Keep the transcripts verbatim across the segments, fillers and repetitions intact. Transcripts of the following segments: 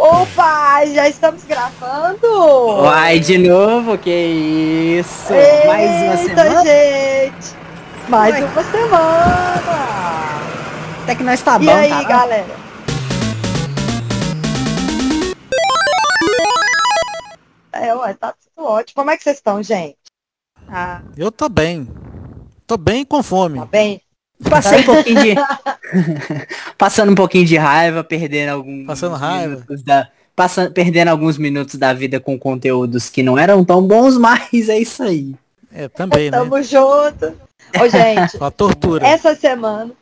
Opa, já estamos gravando! Uai, de novo, que isso! Eita, mais uma semana! Gente! Mais Ué. uma semana! Até que nós tá bom, tá? E aí, tá, galera? É, ué, tá tudo ótimo. Como é que vocês estão, gente? Ah. Eu tô bem. Tô bem com fome. Tá bem? Passei um pouquinho de... Passando um pouquinho de raiva, perdendo alguns... Passando raiva. Da... Passando... Perdendo alguns minutos da vida com conteúdos que não eram tão bons, mas é isso aí. É, também, né? Tamo junto. Ô, gente. Só tortura. Essa semana...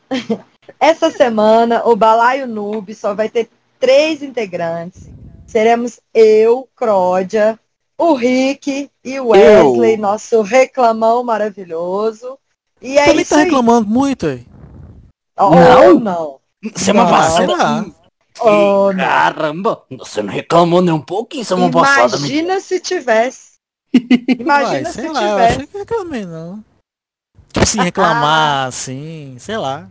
Essa semana, o Balaio Noob só vai ter três integrantes. Seremos eu, Cródia, o Rick e o Wesley, eu. nosso reclamão maravilhoso. E é também tá aí. reclamando muito, hein? Oh, não, não. Semana passada. Oh, caramba, você não reclamou nem um pouquinho semana Imagina passada. Imagina se tivesse. Imagina Ué, se lá, tivesse. Eu achei que reclamei, não. Tipo assim, reclamar, assim, sei lá.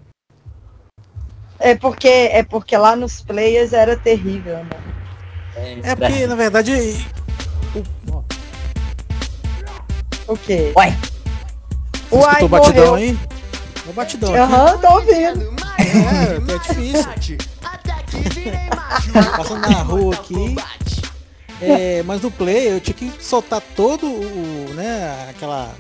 É porque, é porque lá nos players era terrível, né? É porque, na verdade... O, o quê? Uai! Você Uai, o batidão morreu. aí? O batidão Aham, uhum, tô ouvindo. É, é difícil. Passando na rua aqui. É, mas no player eu tinha que soltar todo o... né, aquela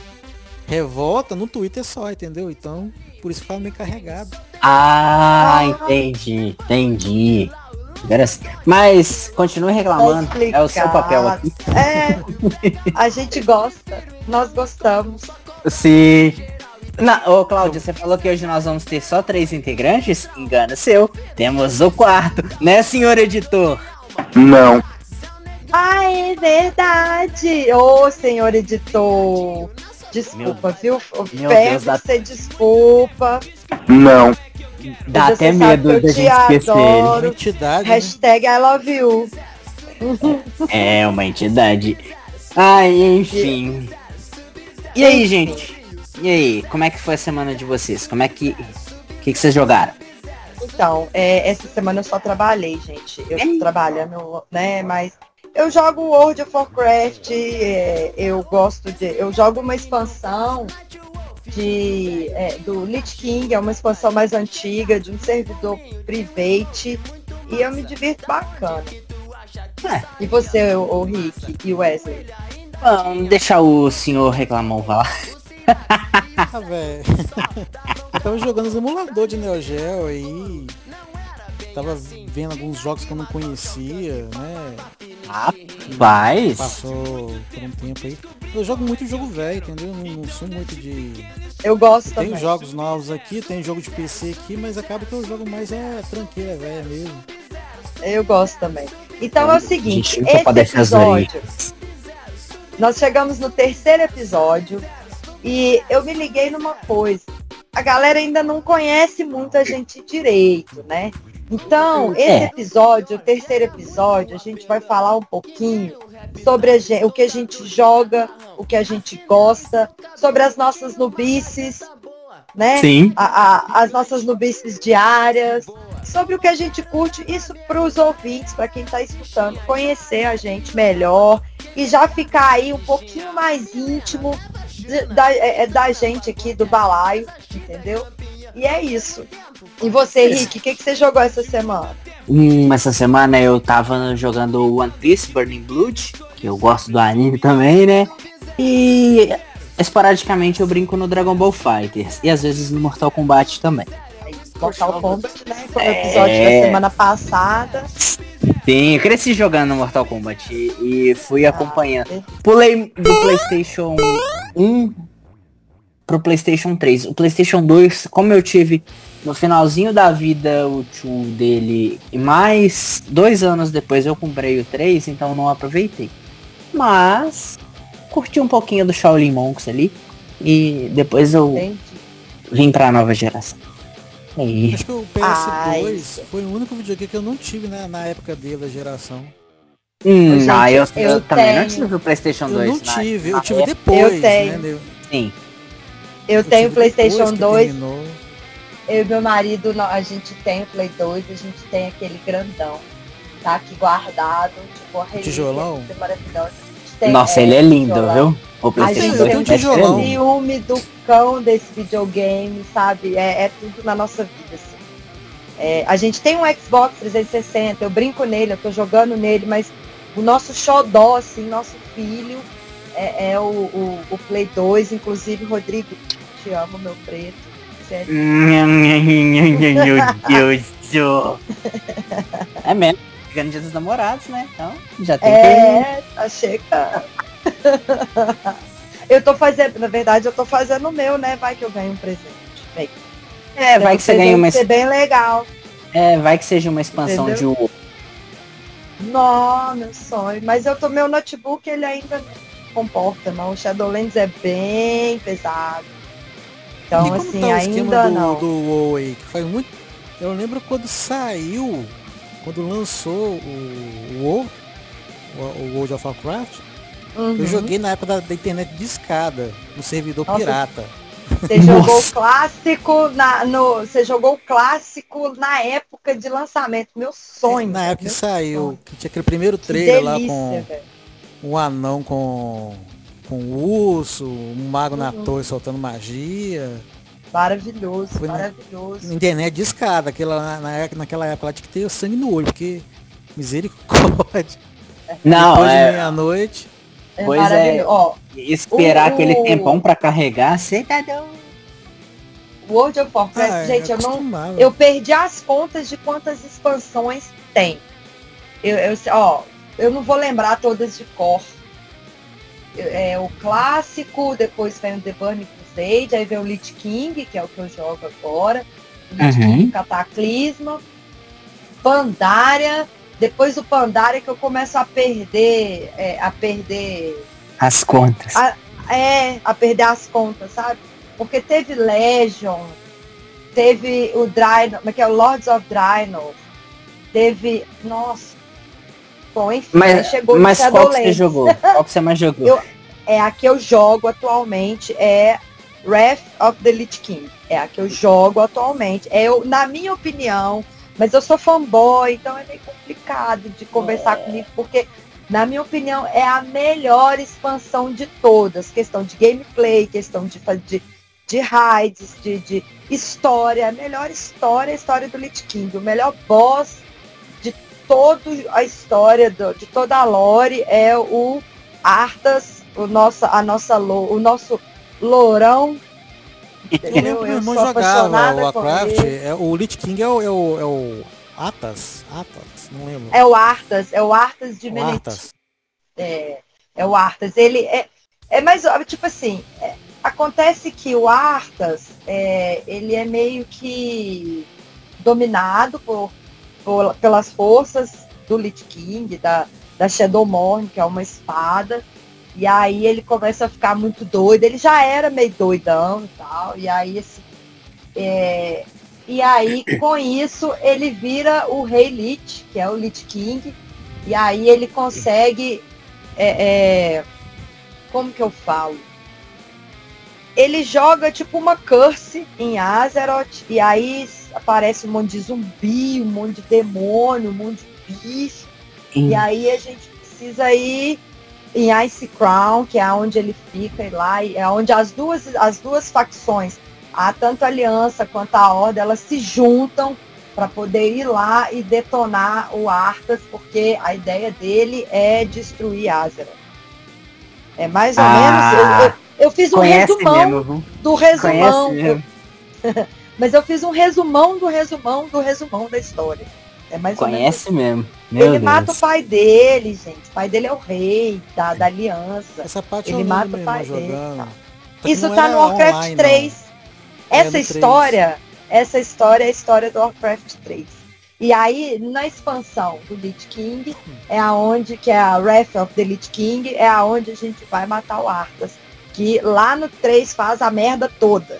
revolta no Twitter só, entendeu? Então, por isso que tava meio carregado. Ah, entendi, entendi. Mas continue reclamando, é o seu papel aqui. É, a gente gosta, nós gostamos. Sim. Na, ô, Cláudia, você falou que hoje nós vamos ter só três integrantes? Engano seu, temos o quarto, né, senhor editor? Não. Ah, é verdade. Ô, senhor editor. Desculpa, meu, viu? Peço da... você desculpa. Não. Dá até medo da gente esquecer ele. Entidade, Hashtag né? I love you. É uma entidade. Ai, enfim. E aí, gente? E aí, como é que foi a semana de vocês? Como é que... O que, que vocês jogaram? Então, é, essa semana eu só trabalhei, gente. Eu tô trabalhando, né, mas... Eu jogo World of Warcraft, é, eu gosto de... Eu jogo uma expansão de, é, do Lich King, é uma expansão mais antiga, de um servidor private, e eu me divirto bacana. É. E você, o, o Rick e o Wesley? Vamos deixar o senhor reclamão falar. Ah, velho. Eu tava jogando os emuladores de Neo Geo aí... Tava vendo alguns jogos que eu não conhecia, né? Rapaz! Passou por um tempo aí. Eu jogo muito jogo velho, entendeu? Não, não sou muito de... Eu gosto tem também. Tem jogos novos aqui, tem jogo de P C aqui, mas acaba que eu jogo mais é tranqueira velha mesmo. Eu gosto também. Então é o seguinte, esse episódio... Nós chegamos no terceiro episódio e eu me liguei numa coisa. A galera ainda não conhece muito a gente direito, né? Então, esse episódio, o terceiro episódio, a gente vai falar um pouquinho sobre a gente, o que a gente joga, o que a gente gosta, sobre as nossas nubices, né? Sim. A, a, as nossas nubices diárias, sobre o que a gente curte, isso para os ouvintes, para quem está escutando, conhecer a gente melhor e já ficar aí um pouquinho mais íntimo de, da, da gente aqui do balaio, entendeu? E é isso. E você, Rick, o que, que você jogou essa semana? Hum, essa semana eu tava jogando One Piece, Burning Blood, que eu gosto do anime também, né? E esporadicamente eu brinco no Dragon Ball FighterZ e às vezes no Mortal Kombat também. Mortal Kombat, né? Foi o episódio é... da semana passada. Sim, eu cresci jogando no Mortal Kombat e fui ah, acompanhando. Pulei do Playstation um... pro Playstation três. O Playstation dois, como eu tive no finalzinho da vida útil dele, e mais dois anos depois eu comprei o três, então não aproveitei. Mas curti um pouquinho do Shaolin Monks ali e depois eu Entendi. vim pra nova geração. E... Acho que o P S dois Ai. foi o único videogame que eu não tive na, na época dele, da geração. Hum, Gente, não, eu, eu, eu também não tive o Playstation dois. Eu não na, tive, na eu tive época. depois, eu né? Tenho. Sim. Eu, eu tenho o Playstation dois, eu e meu marido, a gente tem o Play dois, a gente tem aquele grandão. tá aqui guardado, tipo, a tijolão maravilhosa. Nossa, ele é lindo, tijolão. Viu? O PlayStation dois é tijolão. O ciúme do cão desse videogame, sabe? É, é tudo na nossa vida, assim. É, a gente tem um Xbox trezentos e sessenta, eu brinco nele, eu tô jogando nele, mas o nosso xodó, assim, nosso filho é, é o, o, o Play dois, inclusive, Rodrigo, te amo, meu preto. Sério. Meu Deus. É mesmo, chegando dia dos namorados, né? Então, já tem é, que... tá chegando. Eu tô fazendo, na verdade, eu tô fazendo o meu, né? Vai que eu ganho um presente. Vem. É, vai que você ganha uma... ser bem legal. É, vai que seja uma expansão, entendeu? De U. Não, meu sonho. Mas eu tô, meu notebook, ele ainda comporta, não. O Shadowlands é bem pesado. Então, e como assim, tá o ainda do, não. Do WoW aí, que faz muito... Eu lembro quando saiu, quando lançou o WoW, o World of Warcraft, uhum. Eu joguei na época da, da internet discada, no servidor Nossa. Pirata. Você jogou o clássico na, no, você jogou o clássico na época de lançamento, meu sonho. Na época que saiu, que tinha aquele primeiro trailer lá com velho. Um anão com com um urso, um mago uhum. na torre soltando magia. Maravilhoso, foi maravilhoso. Na, internet de escada, aquela, na, naquela época lá tinha que ter o sangue no olho, porque misericórdia. Não, depois é... de meia-noite. Pois é, ó, esperar o, aquele tempão pra carregar, você tá doido. World of Warcraft, ah, gente, eu, eu não... Eu perdi as contas de quantas expansões tem. Eu, eu, ó, eu não vou lembrar todas de cor. Eu, é o clássico, depois vem o The Burning Crusade, aí vem o Lich King, que é o que eu jogo agora. O Lich uhum. King, Cataclisma. Pandaria... Depois do Pandaria que eu começo a perder, é, a perder... as contas. A, é, a perder as contas, sabe? Porque teve Legion, teve o Draenor, que é o Lords of Draenor, teve... Nossa! Bom, enfim, mas, chegou mas no Shadowlands. Mas qual que você jogou? Qual que você mais jogou? Eu, é, a que eu jogo atualmente é Wrath of the Lich King. É a que eu jogo atualmente. É, eu, na minha opinião... Mas eu sou fanboy, então é meio complicado de conversar é. comigo, porque, na minha opinião, é a melhor expansão de todas. Questão de gameplay, questão de, de, de raids, de, de história. A melhor história é a história do Lich King. O melhor boss de toda a história, do, de toda a lore, é o Arthas, o, nossa, a nossa, o nosso lourão. Eu lembro que meu irmão jogava o Warcraft, é, o Lich King é o, é o, é o Atas, Atas, não lembro. É o Arthas, é o Arthas de Menezes. É, é o Arthas, ele é, é mais, tipo assim, é, acontece que o Arthas, é, ele é meio que dominado por, por, pelas forças do Lich King, da, da Shadowmourne, que é uma espada. E aí ele começa a ficar muito doido, ele já era meio doidão e tal, e aí assim, é... e aí com isso ele vira o Rei Lich, que é o Lich King, e aí ele consegue, é, é... como que eu falo? Ele joga tipo uma curse em Azeroth, e aí aparece um monte de zumbi, um monte de demônio, um monte de bicho, hum. E aí a gente precisa ir... em Ice Crown, que é onde ele fica, e lá é onde as duas, as duas facções, a, tanto a Aliança quanto a Horda, elas se juntam para poder ir lá e detonar o Arthas, porque a ideia dele é destruir Azeroth. É mais ou ah, menos... Eu, eu, eu fiz um resumão mesmo. do resumão... Eu, mas eu fiz um resumão do resumão do resumão da história. É mais Conhece ou menos. mesmo. Meu ele Deus. mata o pai dele, gente. O pai dele é o rei da, da aliança. Essa parte ele eu mata o pai dele. Tá. Isso tá no Warcraft online, três. Não. Essa história, três. Essa história é a história do Warcraft três. E aí, na expansão do Lich King, é aonde, que é a Wrath of the Lich King, é aonde a gente vai matar o Arthas. Que lá no três faz a merda toda.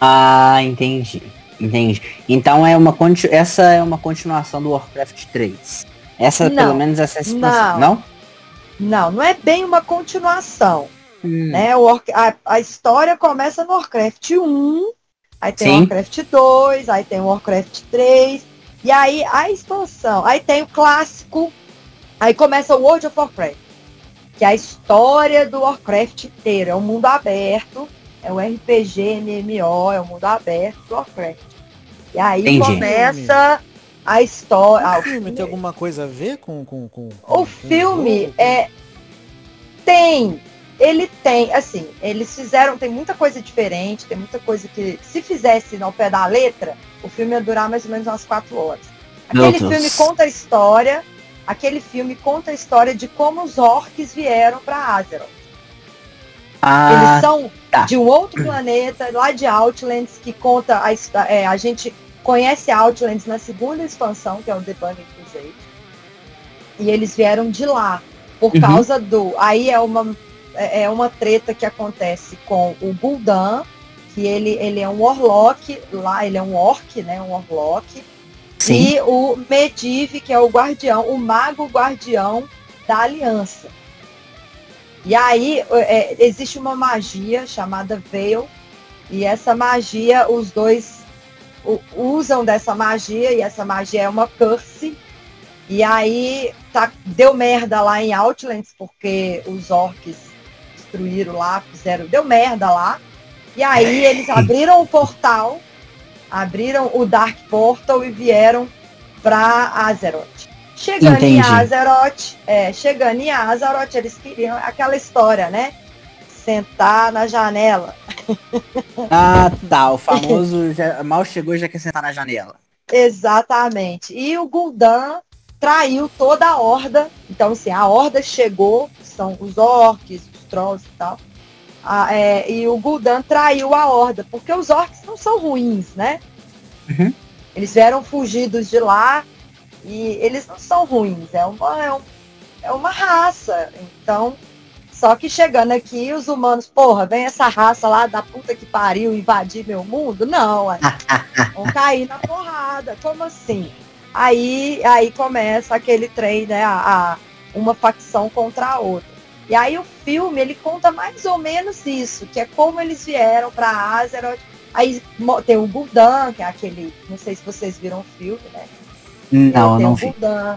Ah, entendi. Entende? Então é uma continu... essa é uma continuação do Warcraft três. Essa, não, pelo menos, essa é a expansão, não? Não, não, não é bem uma continuação. Hum. Né? O War... a, a história começa no Warcraft um, aí tem Sim. o Warcraft dois, aí tem o Warcraft três, E aí a expansão, aí tem o clássico, aí começa o World of Warcraft, que é a história do Warcraft inteiro, é um mundo aberto, é um R P G, M M O, é um mundo aberto do Warcraft. E aí Entendi. começa a história. O filme tem alguma coisa a ver com... com, com, com o filme com... é... Tem, ele tem, assim, eles fizeram, tem muita coisa diferente, tem muita coisa que, se fizesse ao pé da letra, o filme ia durar mais ou menos umas quatro horas. Aquele filme conta a história, aquele filme conta a história de como os orcs vieram para Azeroth. Ah, eles são tá. de um outro planeta, lá de Outlands, que conta, a, é, a gente conhece Outlands na segunda expansão, que é o The Burning Crusade, e eles vieram de lá. Por causa uhum. do... Aí é uma, é uma treta que acontece com o Gul'dan, que ele, ele é um Orlock, lá ele é um Orc, né? Um Orlock. Sim. E o Medivh, que é o guardião, o mago guardião da Aliança. E aí é, existe uma magia chamada Veil, e essa magia, os dois usam dessa magia, e essa magia é uma curse. E aí tá, deu merda lá em Outlands, porque os orcs destruíram lá, fizeram, deu merda lá. E aí eles abriram o portal, abriram o Dark Portal e vieram pra Azeroth. Chegando Entendi. em Azeroth, é, chegando em Azeroth, eles queriam aquela história, né? Sentar na janela. Ah, tá, o famoso já, mal chegou e já quer sentar na janela. Exatamente. E o Gul'dan traiu toda a horda, então assim, a horda chegou, são os orcs, os trolls e tal, a, é, e o Gul'dan traiu a horda, porque os orcs não são ruins, né? Uhum. Eles vieram fugidos de lá e eles não são ruins, é uma, é um, é uma raça, então, só que chegando aqui, os humanos, porra, vem essa raça lá da puta que pariu invadir meu mundo? Não, aí, vão cair na porrada, como assim? Aí, aí começa aquele trem, né, a, a uma facção contra a outra. E aí o filme, ele conta mais ou menos isso, que é como eles vieram para Azeroth. Aí tem o Gul'dan, que é aquele, não sei se vocês viram o filme, né? Não, tem não vi. Tem o Gul'dan,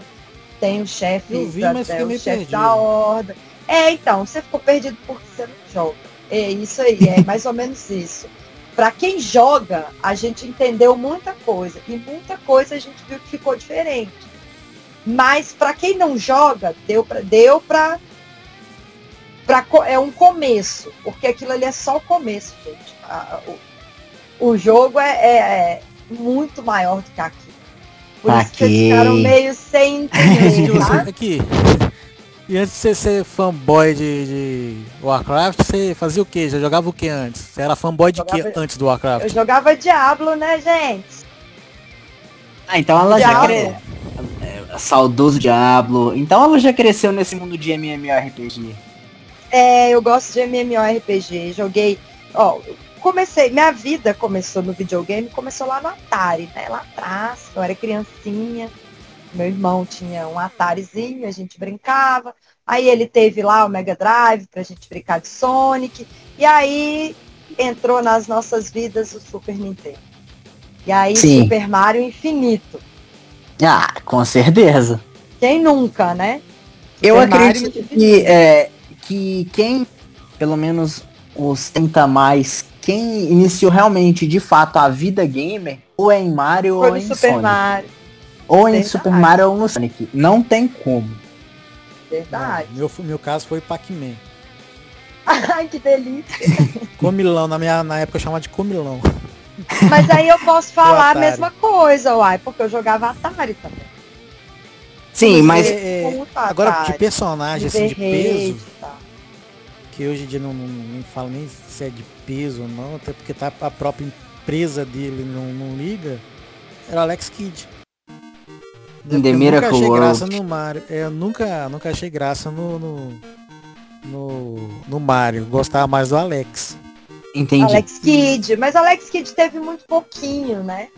tem o chefe da, é, o chefe da Horda. É, então, você ficou perdido porque você não joga. É isso aí, é mais ou menos isso. Para quem joga, a gente entendeu muita coisa. E muita coisa a gente viu que ficou diferente. Mas para quem não joga, deu para... Deu pra, pra, é um começo. Porque aquilo ali é só o começo, gente. A, o, o jogo é, é, é muito maior do que aquilo. Por aqui. Isso que eles ficaram meio sem entender, tá? Aqui. E antes de você ser fanboy de, de Warcraft, você fazia o quê? Já jogava o que antes? Você era fanboy de jogava, que antes do Warcraft? Eu jogava Diablo, né, gente? Ah, então ela Diablo. já cresceu. É, saudoso Diablo. Então ela já cresceu nesse mundo de MMORPG. É, eu gosto de MMORPG. Joguei... Ó, comecei... Minha vida começou no videogame, começou lá no Atari, né? Lá atrás, eu era criancinha. Meu irmão tinha um Atarizinho, a gente brincava. Aí ele teve lá o Mega Drive pra gente brincar de Sonic. E aí entrou nas nossas vidas o Super Nintendo. E aí Sim. Super Mario Infinito. Ah, com certeza. Quem nunca, né? Super Eu acredito que, é, que quem, pelo menos os tenta mais, quem iniciou realmente, de fato, a vida gamer, ou é em Mario Foi ou em Super Sonic. Mario. Ou Verdade. em Super Mario ou no Sonic. Não tem como. Verdade. Não, meu, meu caso foi Pac-Man. Ai, que delícia. Comilão, na, minha, na época eu chamava de Comilão. Mas aí eu posso falar a mesma coisa, uai, porque eu jogava Atari também. Sim, mas... É, agora, Atari, de personagem, de assim, berreta. de peso... Que hoje em dia não, não, não falo nem se é de peso ou não, até porque tá, a própria empresa dele não, não liga. Era Alex Kidd. Eu nunca achei graça no Mario. Eu nunca, nunca achei graça no no, no no Mario. Gostava mais do Alex. Entendi. Alex Kidd. Mas Alex Kidd teve muito pouquinho, né?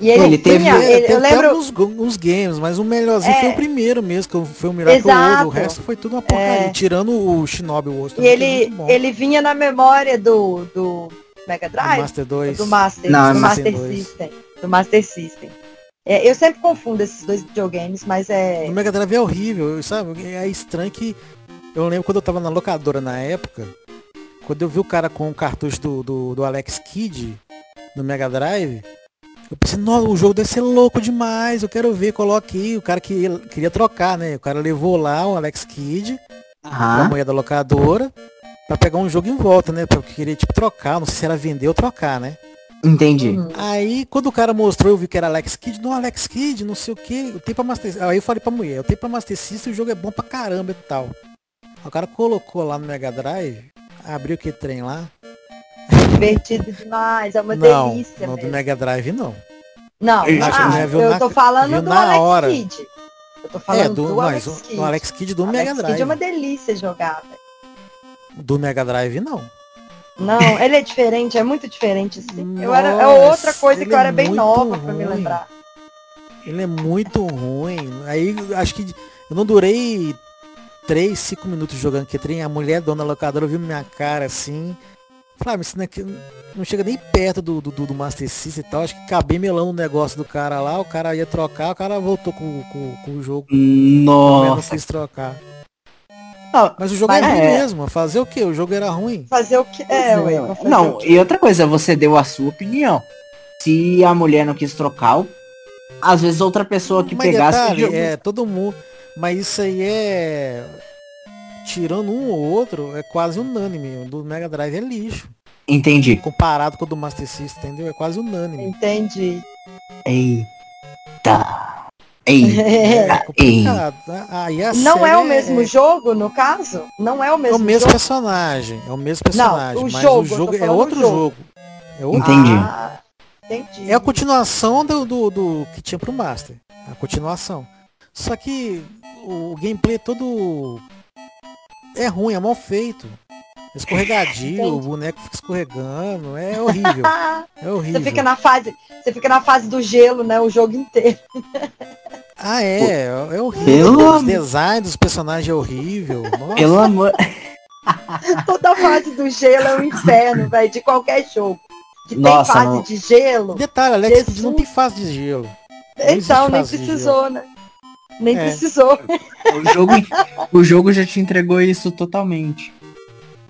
E ele, ele teve tinha, ele, ele, eu lembro uns, uns games, mas o melhorzinho é, foi o primeiro mesmo, que foi o melhor que eu ouvi. O resto foi tudo uma porcaria. É. Tirando o Shinobi, o outro. E ele, ele vinha na memória do, do Mega Drive? Do Master dois. Do Master, Não, do é Master, Master System. Do Master System. É, eu sempre confundo esses dois videogames, mas é... O Mega Drive é horrível, sabe? É estranho que... Eu lembro quando eu tava na locadora na época, quando eu vi o cara com o cartucho do, do, do Alex Kidd, do Mega Drive, eu pensei, nossa, o jogo deve ser louco demais, eu quero ver, coloquei. O cara que queria trocar, né? O cara levou lá o Alex Kidd, a mulher da locadora, pra pegar um jogo em volta, né? Porque queria, tipo, trocar, não sei se era vender ou trocar, né? Entendi. Aí, quando o cara mostrou, eu vi que era Alex Kidd. Não, Alex Kidd, não sei o que. Eu tenho pra Master... Aí eu falei pra mulher, eu tenho pra Master System, o jogo é bom pra caramba e tal. O cara colocou lá no Mega Drive, abriu que trem lá. Divertido demais, é uma não, delícia. Não, mesmo. Do Mega Drive não. Não, eu, ah, né, eu na... tô falando do Alex hora. Kidd. Eu tô falando é, do, do, Alex não, Kidd. do Alex Kidd do Alex Mega Drive. Kidd é uma delícia jogar, velho. Do Mega Drive não. Não, ele é diferente, é muito diferente assim. Eu era, é outra coisa que eu era bem nova pra me lembrar. Ele é muito ruim. Aí acho que eu não durei três, cinco minutos jogando que trem. A mulher dona locadora viu minha cara assim. Falei, ah, mas isso daqui não chega nem perto do, do, do Master System e tal. Acho que acabei melando o negócio do cara lá. O cara ia trocar, o cara voltou com, com, com o jogo. Nossa. Pelo menos quis trocar. Não, mas o jogo mas é ruim é. mesmo, fazer o que? O jogo era ruim. Fazer o que? É, ué. Não, e outra coisa, você deu a sua opinião. Se a mulher não quis trocar, às vezes outra pessoa que mas pegasse... Detalhe, podia... É, todo mundo... Mas isso aí é... Tirando um ou outro, é quase unânime. O do Mega Drive é lixo. Entendi. Comparado com o do Master System, entendeu? É quase unânime. Entendi. Eita... É complicado. Aí a não é o mesmo é... jogo, no caso? Não é o mesmo, é o mesmo jogo. personagem. É o mesmo personagem. Não, o mas jogo, o jogo é outro jogo. jogo. É outro... Entendi. Ah, entendi. É a continuação do, do, do que tinha pro Master. A continuação. Só que o gameplay todo é ruim, é mal feito. Escorregadio, o boneco fica escorregando, é horrível. É horrível. Você fica na fase, você fica na fase do gelo, né? O jogo inteiro. Ah, é, é horrível. Pelo... Os designs dos personagens é horrível. Nossa. Pelo amor. Toda fase do gelo é um inferno, velho, de qualquer jogo. Que Nossa, tem fase não. de gelo. Detalhe, Alex, Jesus... não tem fase de gelo. Não então, nem precisou, né? Nem é. precisou. O jogo, o jogo já te entregou isso totalmente.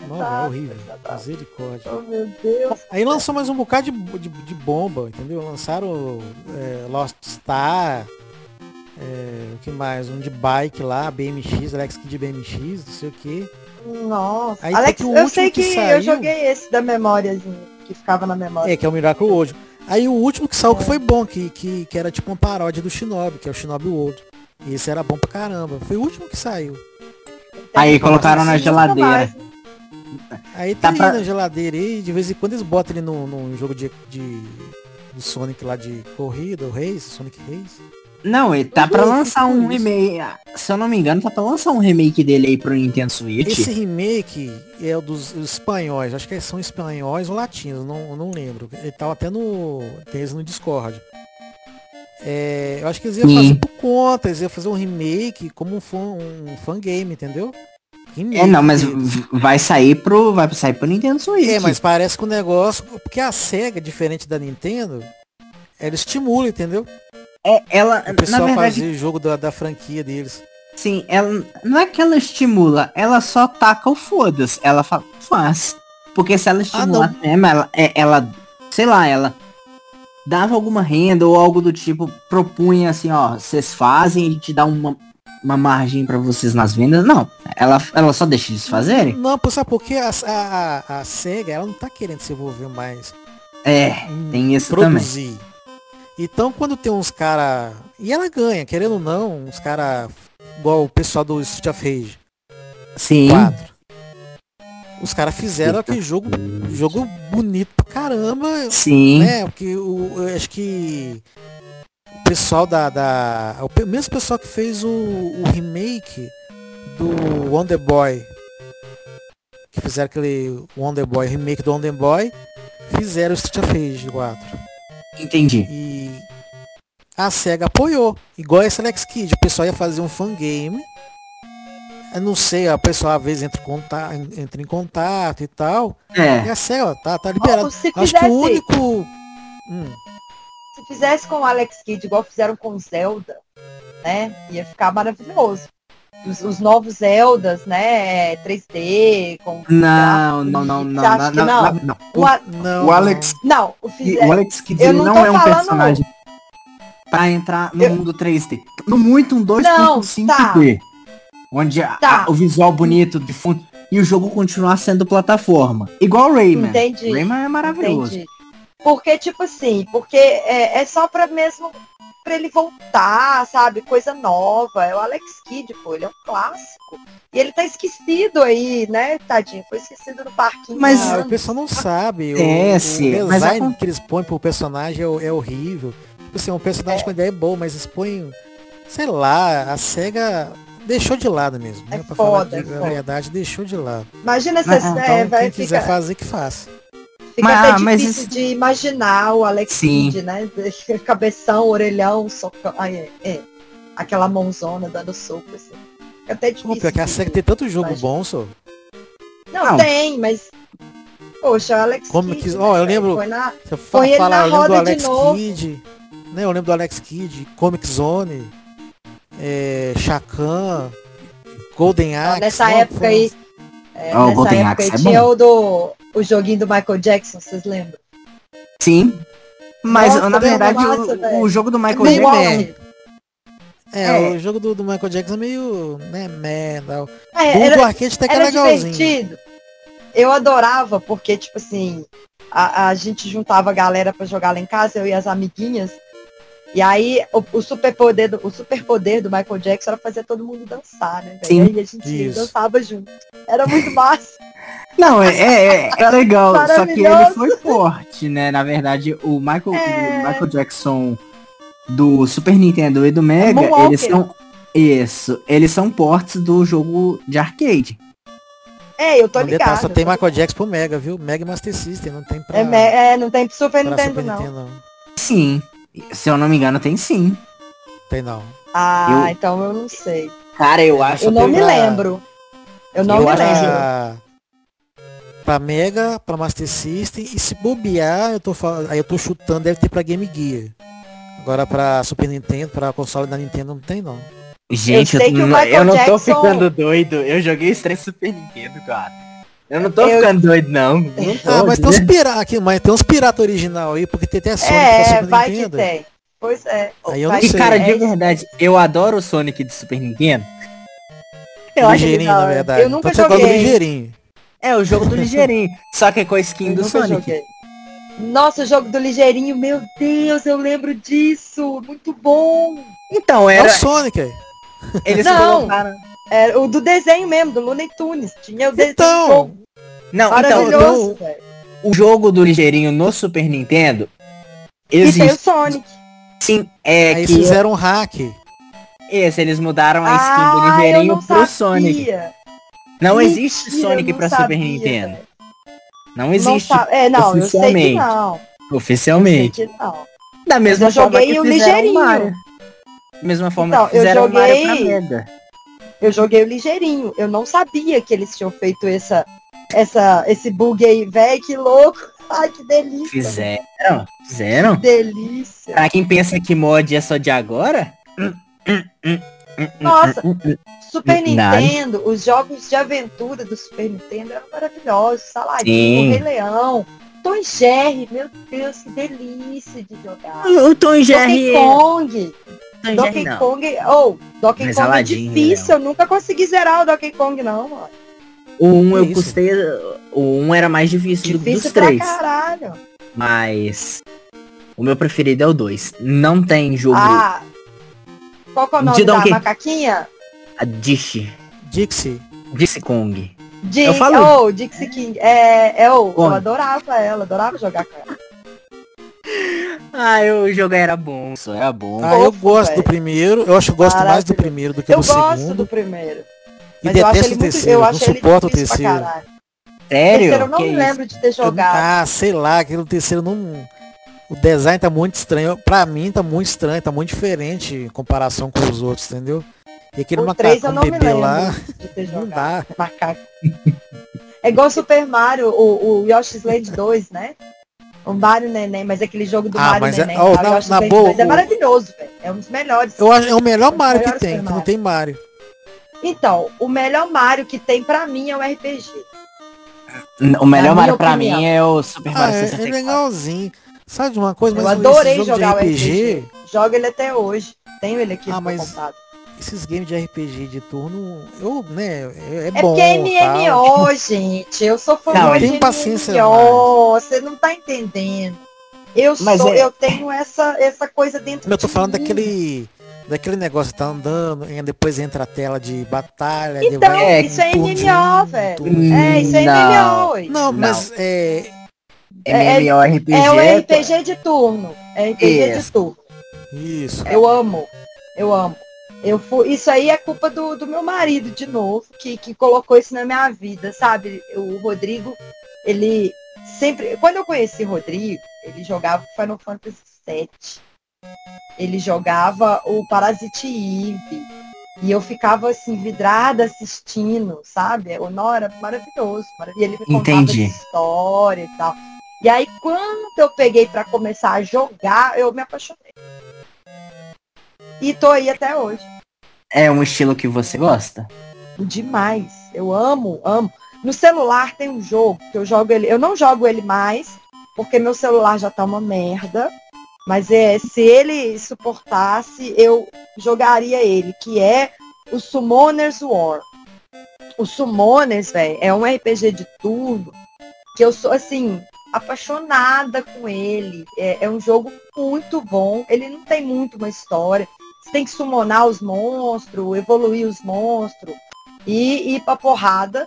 Nossa, tá, é horrível. Tá, tá. Misericórdia. Oh, meu Deus. Aí lançou mais um bocado de, de, de bomba, entendeu? Lançaram é, Lost Star. É, o que mais? Um de bike lá, B M X, Alex Kidd B M X, não sei o que. Nossa, aí, Alex, o eu sei que, que saiu, eu joguei esse da memória, que ficava na memória. É, que é o Miracle World. Aí o último que saiu é. que foi bom, que, que, que era tipo uma paródia do Shinobi, que é o Shinobi World. E esse era bom pra caramba. Foi o último que saiu. Aí então, colocaram assim, na geladeira. Mais, né? Aí tá, tá pra... na geladeira e de vez em quando eles botam ele no, no jogo de, de do Sonic lá de corrida, o Race, Sonic Race. Não, ele tá pra lançar um remake, se eu não me engano, tá pra lançar um remake dele aí pro Nintendo Switch. Esse remake é o dos espanhóis, acho que são espanhóis ou latinos, não, não lembro. Ele tava até no, tem eles no Discord. É, eu acho que eles iam Sim. fazer por conta, eles iam fazer um remake como um, fan, um fangame, entendeu? Remake é, não, mas deles. vai sair pro vai sair pro Nintendo Switch. É, mas parece que o negócio, porque a Sega, diferente da Nintendo, ela estimula, entendeu? É, ela, o pessoal na verdade, fazia o jogo da, da franquia deles. Sim, ela não é que ela estimula, ela só taca o foda-se. Ela fala, faz. Porque se ela estimular ah, mesmo, ela, ela, sei lá, ela dava alguma renda ou algo do tipo, propunha assim, ó, vocês fazem e te dá uma, uma margem pra vocês nas vendas. Não, ela, ela só deixa eles fazerem. Não, sabe por que a, a, a SEGA, ela não tá querendo se envolver mais. É, tem isso produzir. também. Então quando tem uns cara... E ela ganha, querendo ou não, uns cara... Igual o pessoal do Street of Rage. Sim. quatro Os caras fizeram aquele jogo, jogo bonito pra caramba. Sim. Né? Porque eu, eu acho que... O pessoal da... da o mesmo pessoal que fez o, o remake do Wonder Boy. Que fizeram aquele Wonder Boy, remake do Wonder Boy. Fizeram o Street of Rage quatro Entendi. E a SEGA apoiou. Igual esse Alex Kidd. O pessoal ia fazer um fangame. Eu não sei, a pessoa às vezes entra em contato, entra em contato e tal. É. E a SEGA, ó, tá, tá liberado. Acho que o único... Hum. Se fizesse com o Alex Kidd, igual fizeram com o Zelda, né? Ia ficar maravilhoso. Os, os novos Zeldas, né? três D, com... Não, não, não, não. Você acha não, que não? Não, não, não. O, a... não, o Alex... Não, o, fizer... o Alex Kidd ele não é um personagem pra entrar no eu... mundo três D. No muito um dois ponto cinco D. Tá. Onde tá. A, o visual bonito de fundo e o jogo continuar sendo plataforma. Igual o Rayman. Entendi. Rayman é maravilhoso. Entendi. Porque, tipo assim, porque é, é só pra mesmo... pra ele voltar, sabe? Coisa nova. É o Alex Kidd, pô. Ele é um clássico. E ele tá esquecido aí, né? Tadinho, foi esquecido no parquinho. Mas ah, o pessoal não sabe. É, sim. O design mas... que eles põem pro personagem é, é horrível. Tipo assim, um personagem é. Com a ideia é bom, mas eles põem... Sei lá, a SEGA... Deixou de lado mesmo, né? É pra foda, falar de, é a verdade, deixou de lado. Imagina se ah, então, é, vai quem quiser ficar... fazer, que faça. Fica mas, até mas difícil isso... de imaginar o Alex Kidd, né? Cabeção, orelhão, socão. Ai, é, é. Aquela mãozona dando soco, assim. Fica até difícil. Pô, porque a SEGA tem tanto jogo imagina. Bom, só. Não, não, tem, mas... Poxa, o Alex Como Kidd... Que... Oh, né? Eu lembro... Foi, na... Se eu for Foi falar, ele na roda eu lembro do Alex de novo. Kidd, né? Eu lembro do Alex Kidd, Comic Zone... É, Chacan, Golden Axe. Nessa não, época aí, é, oh, nessa Golden época Axe aí é tinha bom. O do o joguinho do Michael Jackson, vocês lembram? Sim. Mas nossa, na verdade nossa, o, o jogo do Michael é Jackson é, é, o jogo do, do Michael Jackson é meio né, merda. É, era, o do arcade até que era legalzinho. Divertido. Eu adorava porque tipo assim, a, a gente juntava a galera pra jogar lá em casa, eu e as amiguinhas. E aí, o, o superpoder do, super do Michael Jackson era fazer todo mundo dançar, né? Sim, e aí a gente isso. dançava junto. Era muito massa. Não, é, é, é legal, só que ele foi forte, né? Na verdade, o Michael, é... o Michael Jackson do Super Nintendo e do Mega, é eles são... Isso, eles são ports do jogo de arcade. É, eu tô ligado. Detalhe, só tem Michael Jackson pro Mega, viu? Mega e Master System, não tem pra... É, é não tem pro Super, Nintendo, Super não. Nintendo, não. Sim. Se eu não me engano, tem sim. Tem não. Ah, eu... então eu não sei. Cara, eu acho... Eu não me pra... lembro. Eu não eu me lembro. Pra... pra Mega, pra Master System, e se bobear, eu tô fal... aí eu tô chutando, deve ter pra Game Gear. Agora pra Super Nintendo, pra console da Nintendo, não tem não. Gente, eu, eu, não, eu não tô Jackson... ficando doido. Eu joguei estranho Super Nintendo, cara. Eu não tô eu... ficando doido, não. não tô, ah, mas tem, uns pirata aqui, mas tem uns pirata original aí, porque tem até Sonic é, pra Super vai Nintendo. Que tem. Pois é. Aí eu não e sei. Cara, de verdade, eu adoro o Sonic de Super Nintendo. Eu ligeirinho, acho na verdade. Eu nunca então, joguei. Você gosta do ligeirinho. É, o jogo do ligeirinho. Só que é com a skin eu do Sonic. Joguei. Nossa, o jogo do ligeirinho, meu Deus, eu lembro disso. Muito bom. Então, era... É o Sonic. Eles não. colocaram... É, o do desenho mesmo, do Looney Tunes. Tinha o desenho. Então, não, então o, o jogo do ligeirinho no Super Nintendo existe. E tem o Sonic. Sim, é aí que... Eles fizeram um hack. Esse, eles mudaram a skin ah, do ligeirinho pro sabia. Sonic. Não Mentira, existe Sonic pra sabia, Super Nintendo. Véio. Não existe. Não é, não, oficialmente. Eu sei que não. Oficialmente. Eu sei que não. Da mesma eu forma joguei que o ligeirinho. Da mesma forma então, que fizeram o joguei... Mario pra Mega. Eu joguei o ligeirinho, eu não sabia que eles tinham feito essa, essa, esse bug aí, velho, que louco. Ai, que delícia. Fizeram, fizeram. Que delícia. Pra quem pensa que mod é só de agora? Nossa, Super Nintendo, Nada. Os jogos de aventura do Super Nintendo eram maravilhosos. Saladinho, Rei Leão, Tom e Jerry, meu Deus, que delícia de jogar. O Tom e Jerry. Kong. Donkey não. Kong, ou oh, Donkey Mas Kong Aladdin, é difícil, não. Eu nunca consegui zerar o Donkey Kong não, mano. O um eu custei, o um era mais difícil, difícil do, dos três. Caralho. Mas o meu preferido é o dois. Não tem jogo. Ah. Qual que é o nome de da Donkey... macaquinha? A Dixie. Dixie. Dixie Kong. Dixie, eu falo. Oh, Dixie King. É, é oh, eu adorava ela, adorava jogar com ela. Ah, o jogo era bom, só era bom. Ah, eu gosto do primeiro, eu acho que gosto mais do primeiro do que do segundo. Eu gosto do primeiro. E detesto o terceiro, não suporto o terceiro. Sério? Eu não me lembro de ter jogado. Ah, sei lá, aquele terceiro não... O design tá muito estranho, pra mim tá muito estranho, tá muito diferente em comparação com os outros, entendeu? E aquele macaco bebê lá, não dá. É igual Super Mario, o Yoshi's Land dois, né? O Mario Neném, mas é aquele jogo do ah, Mario mas Neném. É, oh, na, na boa, é maravilhoso, velho. É um dos melhores. Eu acho, é o melhor Mario que tem, que não tem Mario. Então, o melhor Mario que tem pra mim é o R P G. O melhor Mario pra mim é o Super Mario ah, sessenta e quatro. É legalzinho. Sabe de uma coisa? Mas eu adorei jogo jogar R P G... o R P G. Jogo ele até hoje. Tenho ele aqui ah, mas comprado. Esses games de R P G de turno, eu, né, é, é bom. É porque é M M O, tá? Gente. Eu sou fã não, de tem paciência M M O. Mas... Você não tá entendendo. Eu mas sou, é... eu tenho essa, essa coisa dentro de eu tô de falando mim. daquele... Daquele negócio tá andando, e depois entra a tela de batalha. Então, é, isso é M M O, velho. É, isso é não, M M O. Não, mas não. É... MMORPG. É o R P G de turno. É R P G isso. de turno. Isso. Eu amo. Eu amo. Eu fui... Isso aí é culpa do, do meu marido, de novo, que, que colocou isso na minha vida, sabe? O Rodrigo, ele sempre... Quando eu conheci o Rodrigo, ele jogava Final Fantasy sete. Ele jogava o Parasite Eve e eu ficava assim vidrada assistindo, sabe? O Nora era maravilhoso, maravilhoso. E ele me contava Entendi. essa história e tal. E aí quando eu peguei pra começar a jogar, eu me apaixonei. E tô aí até hoje. É um estilo que você gosta? Demais. Eu amo, amo. No celular tem um jogo que eu jogo ele. Eu não jogo ele mais, porque meu celular já tá uma merda. Mas é, se ele suportasse, eu jogaria ele, que é o Summoners War. O Summoners, velho, é um R P G de turno que eu sou, assim, apaixonada com ele. É, é um jogo muito bom, ele não tem muito uma história. Você tem que summonar os monstros, evoluir os monstros e ir pra porrada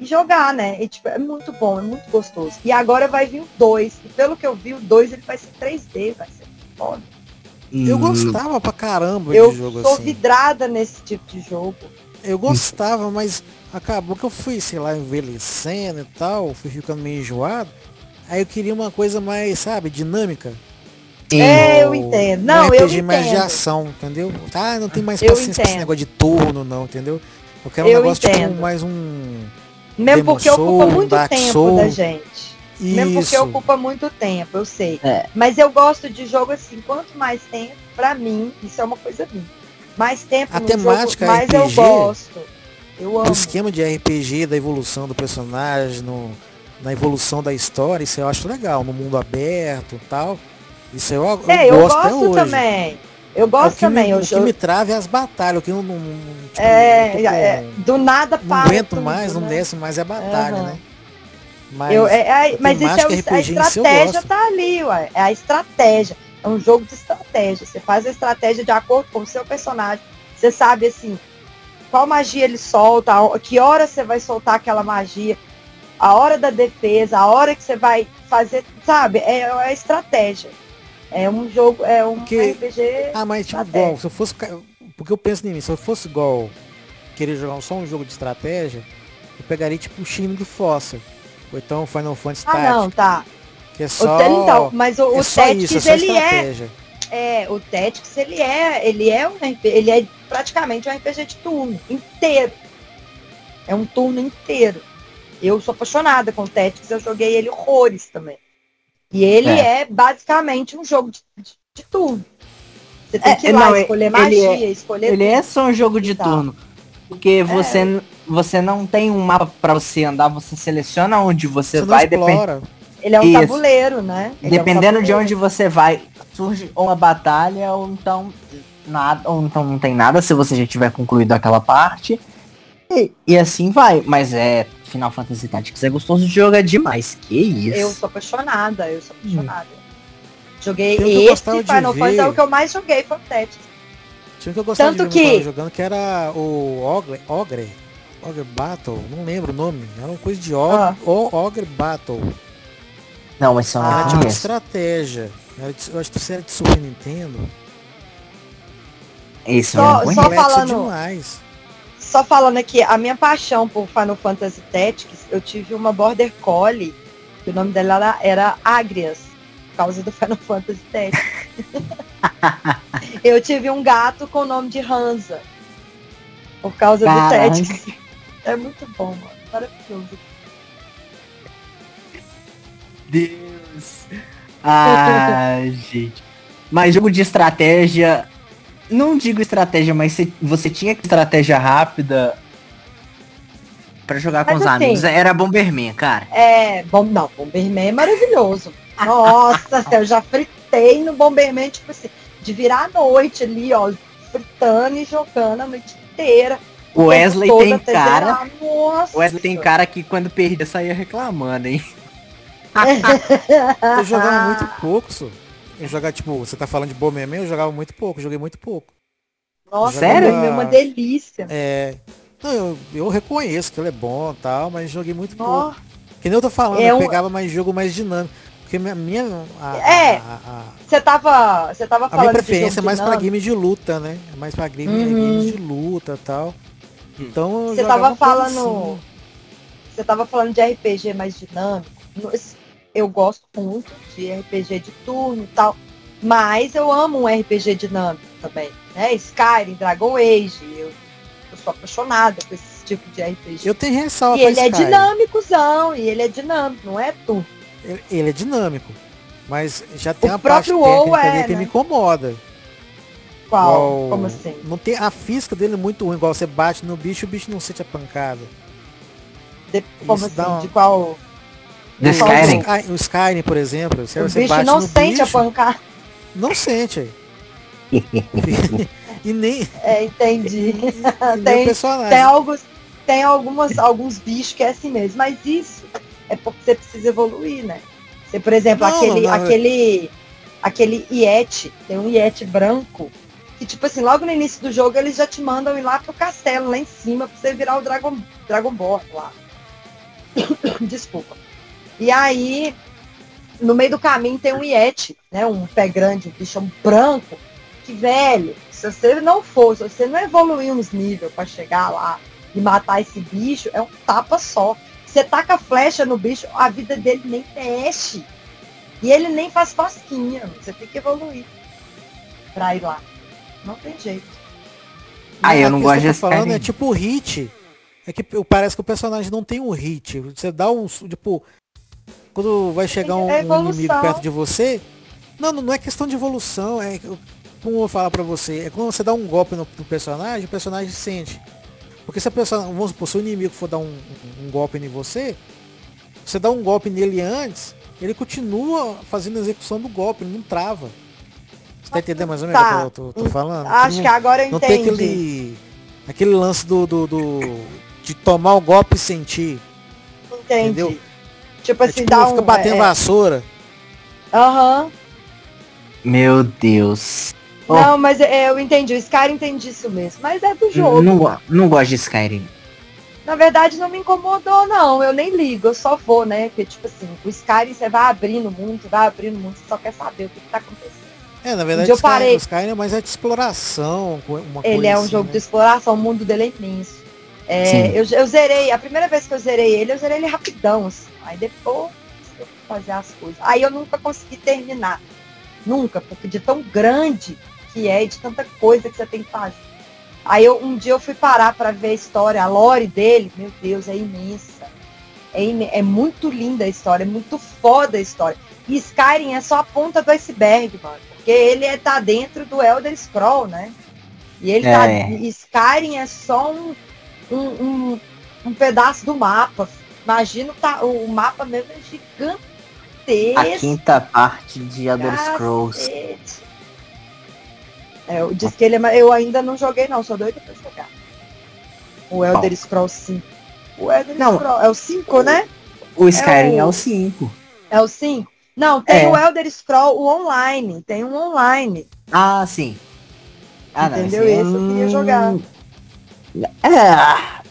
e jogar, né? E, tipo, é muito bom, é muito gostoso. E agora vai vir o dois. E pelo que eu vi, o dois ele vai ser três D, vai ser foda. Eu gostava pra caramba eu de jogo assim. Eu sou vidrada nesse tipo de jogo. Eu gostava, mas acabou que eu fui, sei lá, envelhecendo e tal, fui ficando meio enjoado. Aí eu queria uma coisa mais, sabe, dinâmica. É, eu entendo. Não, eu entendo. Mais de ação, entendeu? Ah, não tem mais paciência com esse negócio de turno, não, entendeu? Eu quero um negócio tipo mais um... Mesmo porque ocupa muito tempo da gente. Mesmo porque ocupa muito tempo, eu sei. É. Mas eu gosto de jogo assim, quanto mais tempo, pra mim, isso é uma coisa minha. Mais tempo no jogo, mais eu gosto. Eu amo. O esquema de R P G da evolução do personagem, no, na evolução da história, isso eu acho legal, no mundo aberto e tal. Isso eu, eu, é, eu gosto, gosto até hoje. também. Eu gosto também. Me, eu o jogo... que me trava é as batalhas, que eu não... não tipo, é, eu tô, é, do nada para. Não aguento tudo, mais, né? Não desce mais é batalha, uhum. né? Mas, eu, é, é, mas isso é o, a estratégia si tá ali, ué. É a estratégia. É um jogo de estratégia. Você faz a estratégia de acordo com o seu personagem. Você sabe, assim, qual magia ele solta, a que hora você vai soltar aquela magia, a hora da defesa, a hora que você vai fazer, sabe? É, é a estratégia. É um jogo, é um porque... R P G... Ah, mas tipo igual, se eu fosse... Porque eu penso em mim, se eu fosse igual querer jogar só um jogo de estratégia, eu pegaria tipo o Shinobi Fossil. Ou então o Final Fantasy Tactics. Ah, não, tá. Que é só... O, então, mas o, é o Tactics, isso, é ele estratégia. é... É, o Tactics, ele é... Ele é, um, ele é praticamente um R P G de turno inteiro. É um turno inteiro. Eu sou apaixonada com o Tactics, eu joguei ele horrores também. E ele é. é basicamente um jogo de, de, de turno. Você tem que ir é, lá, não, escolher ele magia, é, escolher... Ele é só um jogo de turno. Porque é. você, você não tem um mapa pra você andar, você seleciona onde você, você vai. Depend... Ele é um Isso. tabuleiro, né? Ele Dependendo é um tabuleiro. de onde você vai, surge uma batalha ou então nada, ou então não tem nada, se você já tiver concluído aquela parte. E, e assim vai, mas é... Final Fantasy Tactics é gostoso de jogar demais. Que isso? Eu sou apaixonada, eu sou apaixonada. Hum. Joguei esse Final Fantasy, é o que eu mais joguei, foi o Tactics. Tinha que eu gostava Tanto de ver que... jogando, que era o Ogre, Ogre, Ogre Battle, não lembro o nome, era uma coisa de Ogre, ah. o Ogre Battle. Não, mas são ah, tipo estratégia. Era de, eu acho que isso era de Super Nintendo. Isso, só, é só falando... demais. Só falando aqui, a minha paixão por Final Fantasy Tactics, eu tive uma Border Collie, que o nome dela era Agrias, por causa do Final Fantasy Tactics. Eu tive um gato com o nome de Hansa, por causa Caraca. do Tactics. É muito bom, mano. Maravilhoso. Deus. Ah, gente. Mas jogo de estratégia... Não digo estratégia, mas você tinha que estratégia rápida pra jogar mas com os assim, amigos. Era Bomberman, cara. É, bom, não, Bomberman é maravilhoso. Nossa, eu já fritei no Bomberman, tipo assim, de virar a noite ali, ó, fritando e jogando a noite inteira. O Wesley tem cara... O Wesley tem cara que quando perdia saía reclamando, hein? Tô jogando muito pouco, só. Eu jogava, tipo, você tá falando de Bomberman, eu jogava muito pouco, joguei muito pouco. Nossa, sério? É uma delícia. É. Não, eu, eu reconheço que ele é bom e tal, mas joguei muito pouco. Que nem eu tô falando, eu, eu pegava mais jogo mais dinâmico. Porque minha... minha a, é, você tava, você tava falando de jogo. A minha preferência é mais dinâmico pra game de luta, né? É mais pra game, uhum. game de luta e tal. Então eu Você tava falando... Você assim. tava falando de R P G mais dinâmico. Eu gosto muito de R P G de turno e tal, mas eu amo um R P G dinâmico também, né? Skyrim, Dragon Age, eu, eu sou apaixonada por esse tipo de R P G. Eu tenho ressalva pra Skyrim. E ele é dinâmicozão, e ele é dinâmico, não é tu? Ele, ele é dinâmico, mas já tem o uma parte técnica é, ali que né? me incomoda. Qual? Qual? Como assim? Não tem, a física dele é muito ruim, igual você bate no bicho, o bicho não sente a pancada. De, como assim? Uma... De qual... O Skyrim. o Skyrim, por exemplo, você, o você bicho bate não no sente bicho, a pancada. Não sente. E nem... É, entendi. E, e tem, tem, alguns, tem algumas, alguns bichos que é assim mesmo, mas isso é porque você precisa evoluir, né? Você, por exemplo, não, aquele, não, aquele, aquele Yeti, tem um Yeti branco, que tipo assim, logo no início do jogo eles já te mandam ir lá pro castelo, lá em cima, pra você virar o Dragon, Dragon Ball lá. Desculpa. E aí, no meio do caminho tem um Yeti, né? Um pé grande, um bichão branco, que, velho, se você não for, se você não evoluir uns níveis pra chegar lá e matar esse bicho, é um tapa só. Você taca a flecha no bicho, a vida dele nem mexe. E ele nem faz cosquinha. Você tem que evoluir pra ir lá. Não tem jeito. Ah, eu não gosto de falando é tipo hit. É que parece que o personagem não tem um hit. Você dá um, tipo... Quando vai chegar um, é um inimigo perto de você... Não, não é questão de evolução. É, como eu vou falar pra você? É quando você dá um golpe no, no personagem, o personagem sente. Porque se a pessoa, vamos supor, se o inimigo for dar um, um, um golpe em você... Você dá um golpe nele antes, ele continua fazendo a execução do golpe, ele não trava. Você tá entendendo mais ou menos o tá. que eu tô, tô falando? Acho não, que agora eu não entendi. Não tem aquele, aquele lance do, do, do... De tomar o golpe e sentir. Entendi. Entendeu? Tipo assim, é, tipo, dá um... Fica batendo é, vassoura. Aham. Uhum. Meu Deus. Oh. Não, mas é, eu entendi. O Skyrim entende isso mesmo. Mas é do jogo. Não, não gosto de Skyrim. Na verdade, não me incomodou, não. Eu nem ligo. Eu só vou, né? Porque, tipo assim, o Skyrim, você vai abrindo muito, vai abrindo muito. Você só quer saber o que, que tá acontecendo. É, na verdade, o Skyrim, parei... Skyrim é mais é de exploração. Uma Ele coisa é um assim, jogo né? de exploração. O mundo dele é imenso. É, eu, eu zerei, a primeira vez que eu zerei ele, eu zerei ele rapidão, assim. Aí depois eu fui fazer as coisas. Aí eu nunca consegui terminar. Nunca, porque de tão grande que é, de tanta coisa que você tem que fazer. Aí eu, um dia eu fui parar pra ver a história, a lore dele, meu Deus, é imensa. É, imen- é muito linda a história, é muito foda a história. E Skyrim é só a ponta do iceberg, mano. Porque ele é, tá dentro do Elder Scrolls, né? E ele é. tá. E Skyrim é só um. Um, um, um pedaço do mapa. Imagina, tá, o mapa mesmo é gigantesco. A quinta parte de Elder Scrolls. É, eu disse que ele é, eu ainda não joguei não, sou doida pra jogar. O Elder Scrolls cinco. O Elder não, Scrolls é o cinco, o, né? O Skyrim é o cinco. É o cinco? Não, tem é. o Elder Scrolls, o online. Tem um online. Ah, sim. Ah, entendeu? Não, esse eu queria jogar. Ah,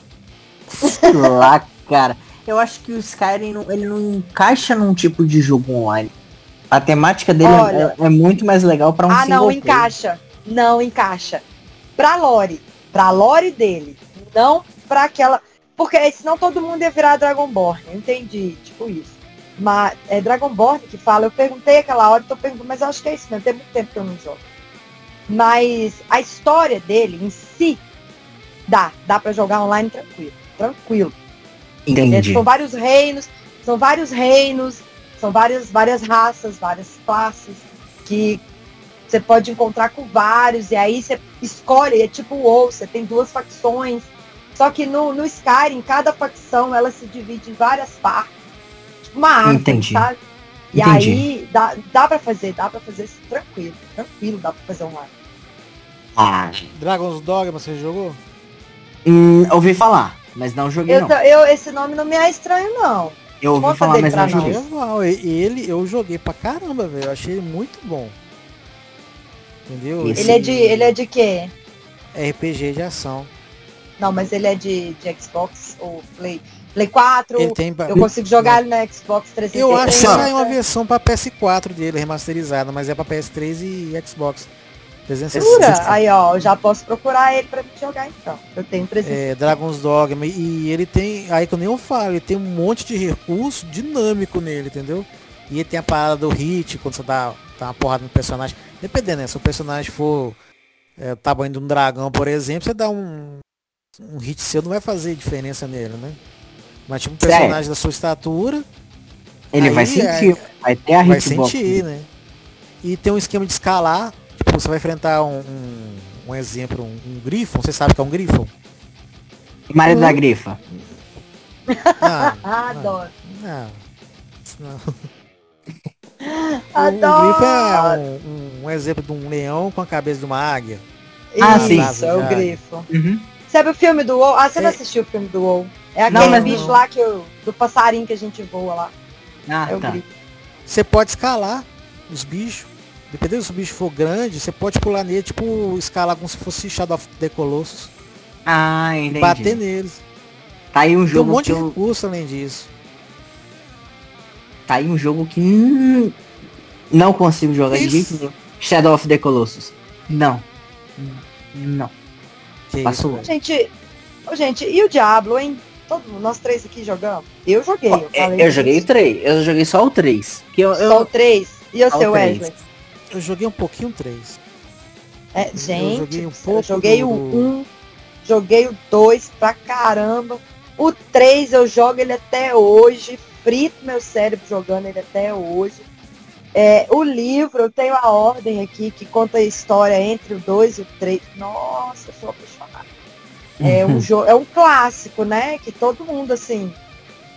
sei lá, cara. Eu acho que o Skyrim não, ele não encaixa num tipo de jogo online. A temática dele Olha, é, é muito mais legal pra um ah, single não, player. Encaixa. Não encaixa. Pra lore. Pra lore dele. Não pra aquela... Porque senão todo mundo ia virar Dragonborn. Eu entendi, tipo isso. Mas é Dragonborn que fala. Eu perguntei aquela hora, tô perguntando, mas eu acho que é isso mesmo. Tem muito tempo que eu não jogo. Mas a história dele em si... Dá, dá pra jogar online tranquilo, tranquilo. Entendi. São vários reinos, são vários reinos, São várias, várias raças, várias classes que você pode encontrar com vários, e aí você escolhe, é tipo o WoW, você tem duas facções. Só que no, no Skyrim, cada facção, ela se divide em várias partes. Tipo uma arte, Entendi. sabe? E Entendi. aí dá, dá pra fazer, dá pra fazer isso tranquilo. Tranquilo dá pra fazer online. Ah. Dragon's Dogma, você jogou? Hum, ouvi falar, mas não joguei eu, não. Eu, esse nome não me é estranho, não. Eu ouvi Conta falar, mas não joguei. Não. Ele, eu joguei pra caramba, velho. Eu achei ele muito bom. Entendeu? Ele, esse... é de, ele é de quê? R P G de ação. Não, mas ele é de, de Xbox ou Play... Play quatro, tem... eu consigo jogar ele na Xbox trezentos e sessenta. Eu acho que sai uma versão pra P S quatro dele, remasterizada, mas é pra P S três e Xbox trezentos e sessenta. Aí, ó, eu já posso procurar ele pra jogar, então. Eu tenho trezentos e sessenta. É, Dragon's Dogma, e ele tem, aí que eu nem falo, ele tem um monte de recurso dinâmico nele, entendeu? E ele tem a parada do hit, quando você dá, dá uma porrada no personagem. Dependendo, né? Se o personagem for é, o tamanho de um dragão, por exemplo, você dá um, um hit seu, não vai fazer diferença nele, né? Mas tipo um personagem Sério? da sua estatura, ele aí, vai sentir, vai ter a hitbox. Vai sentir, né? E tem um esquema de escalar, tipo, você vai enfrentar um, um, um exemplo, um, um grifo, você sabe que é um grifo? Marido hum. da grifa. Não, Adoro. Não, não. Adoro. O grifo é um, um, um exemplo de um leão com a cabeça de uma águia. Ah, sim, isso, é o grifo. Uhum. Sabe o filme do WoW? Ah, você é... não assistiu o filme do WoW? É aquele não, bicho não. lá que eu, do passarinho que a gente voa lá. Ah, é o tá. Você pode escalar os bichos. Dependendo se o bicho for grande, você pode pular nele, tipo, escalar como se fosse Shadow of the Colossus. Ah, entendi. E bater neles. Tá aí um jogo. Tem um monte que eu... de recurso além disso. Tá aí um jogo que hum, não consigo jogar de jeito nenhum. Shadow of the Colossus. Não. Não. Que Passou. Isso, gente, oh, gente, e o Diablo, hein? Nós três aqui jogamos. Eu joguei. Eu, falei eu joguei três. Eu joguei só o três. Que eu, só eu... o três? E o seu, Wesley? Eu joguei um pouquinho o três. É, gente, eu joguei, um pouco eu joguei do... o um, joguei o dois pra caramba. O três eu jogo ele até hoje. Frito meu cérebro jogando ele até hoje. É, o livro, eu tenho a ordem aqui que conta a história entre o dois e o três. Nossa, eu sou apaixonada. É um, jogo, é um clássico, né? Que todo mundo, assim...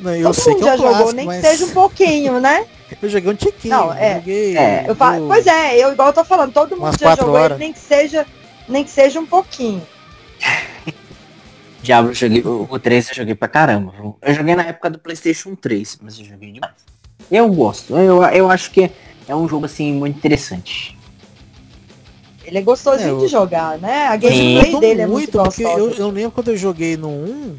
Não, eu todo sei mundo que já é um jogou, clássico, nem mas... que seja um pouquinho, né? Eu joguei um tiquinho. Não, é. Joguei, é eu falo, pois é, eu igual eu tô falando, todo mundo já jogou, ele, nem que seja nem que seja um pouquinho. Diablo, eu joguei, o, o três eu joguei pra caramba. Eu joguei na época do Playstation três, mas eu joguei demais. Eu gosto, eu, eu acho que é um jogo, assim, muito interessante. Ele é gostosinho é, eu... de jogar, né? A gameplay Sim. dele é muito, muito gostosa. Eu, eu lembro quando eu joguei no um,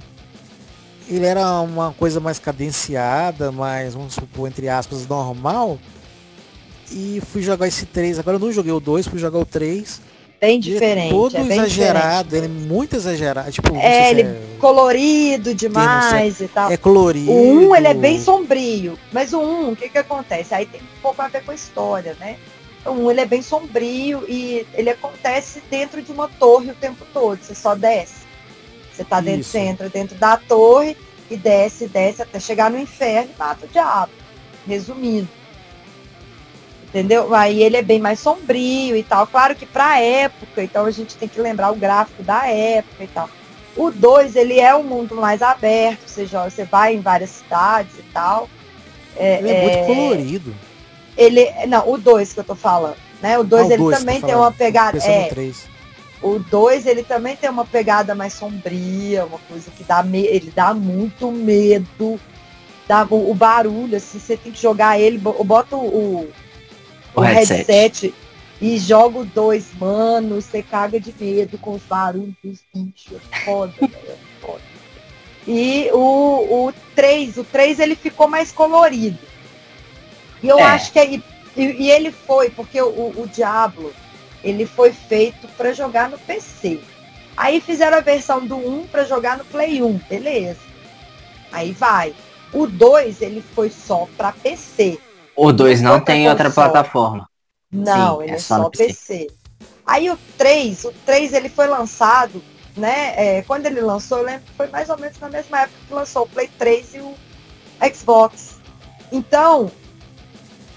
ele era uma coisa mais cadenciada, mais, vamos supor, entre aspas, normal. E fui jogar esse três. Agora eu não joguei o dois, fui jogar o três. Bem diferente. É todo é bem exagerado, diferente. Ele é muito exagerado. Tipo, é, ele é colorido demais e tal. É colorido. O um, ele é bem sombrio. Mas o um, o que que acontece? Aí tem um pouco a ver com a história, né? Um, ele é bem sombrio e ele acontece dentro de uma torre o tempo todo, você só desce. Você tá dentro, você entra dentro da torre e desce, desce até chegar no inferno e mata o diabo. Resumindo. Entendeu? Aí ele é bem mais sombrio e tal. Claro que pra época, então a gente tem que lembrar o gráfico da época e tal. O dois, ele é um mundo mais aberto, ou seja, você vai em várias cidades e tal. É, ele é, é muito colorido. Ele, não, o dois que eu tô falando, né? O dois, ah, ele dois também tá tem uma pegada, é, o dois, ele também tem uma pegada mais sombria, uma coisa que dá medo, ele dá muito medo, dá o, o barulho, assim, você tem que jogar ele, bota o, o, o headset. headset e joga o dois, mano, você caga de medo com os barulhos dos bichos, foda, velho, foda. E o três, o três ele ficou mais colorido. E eu é. acho que é, e, e ele foi, porque o, o Diablo, ele foi feito para jogar no P C. Aí fizeram a versão do um para jogar no Play um, beleza. Aí vai. O dois, ele foi só para P C. O dois não tem outra plataforma. Não, ele é só P C. Aí o três, o três ele foi lançado, né? É, quando ele lançou, eu lembro que foi mais ou menos na mesma época que lançou o Play três e o Xbox. Então...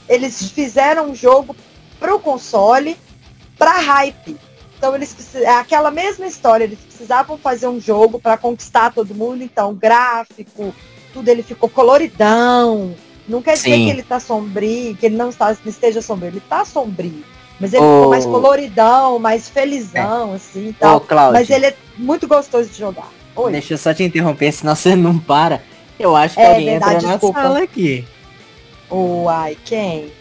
eles fizeram um jogo pro console, pra hype. Então, eles é aquela mesma história, eles precisavam fazer um jogo para conquistar todo mundo, então, gráfico, tudo, ele ficou coloridão. Não quer dizer Sim. que ele tá sombrio, que ele não está, esteja sombrio, ele tá sombrio. Mas ele oh. ficou mais coloridão, mais felizão, é. assim, e tal. Oh, mas ele é muito gostoso de jogar. Oi. Deixa eu só te interromper, senão você não para. Eu acho que é, alguém verdade, entra na desculpa. Sala aqui. Uai, quem?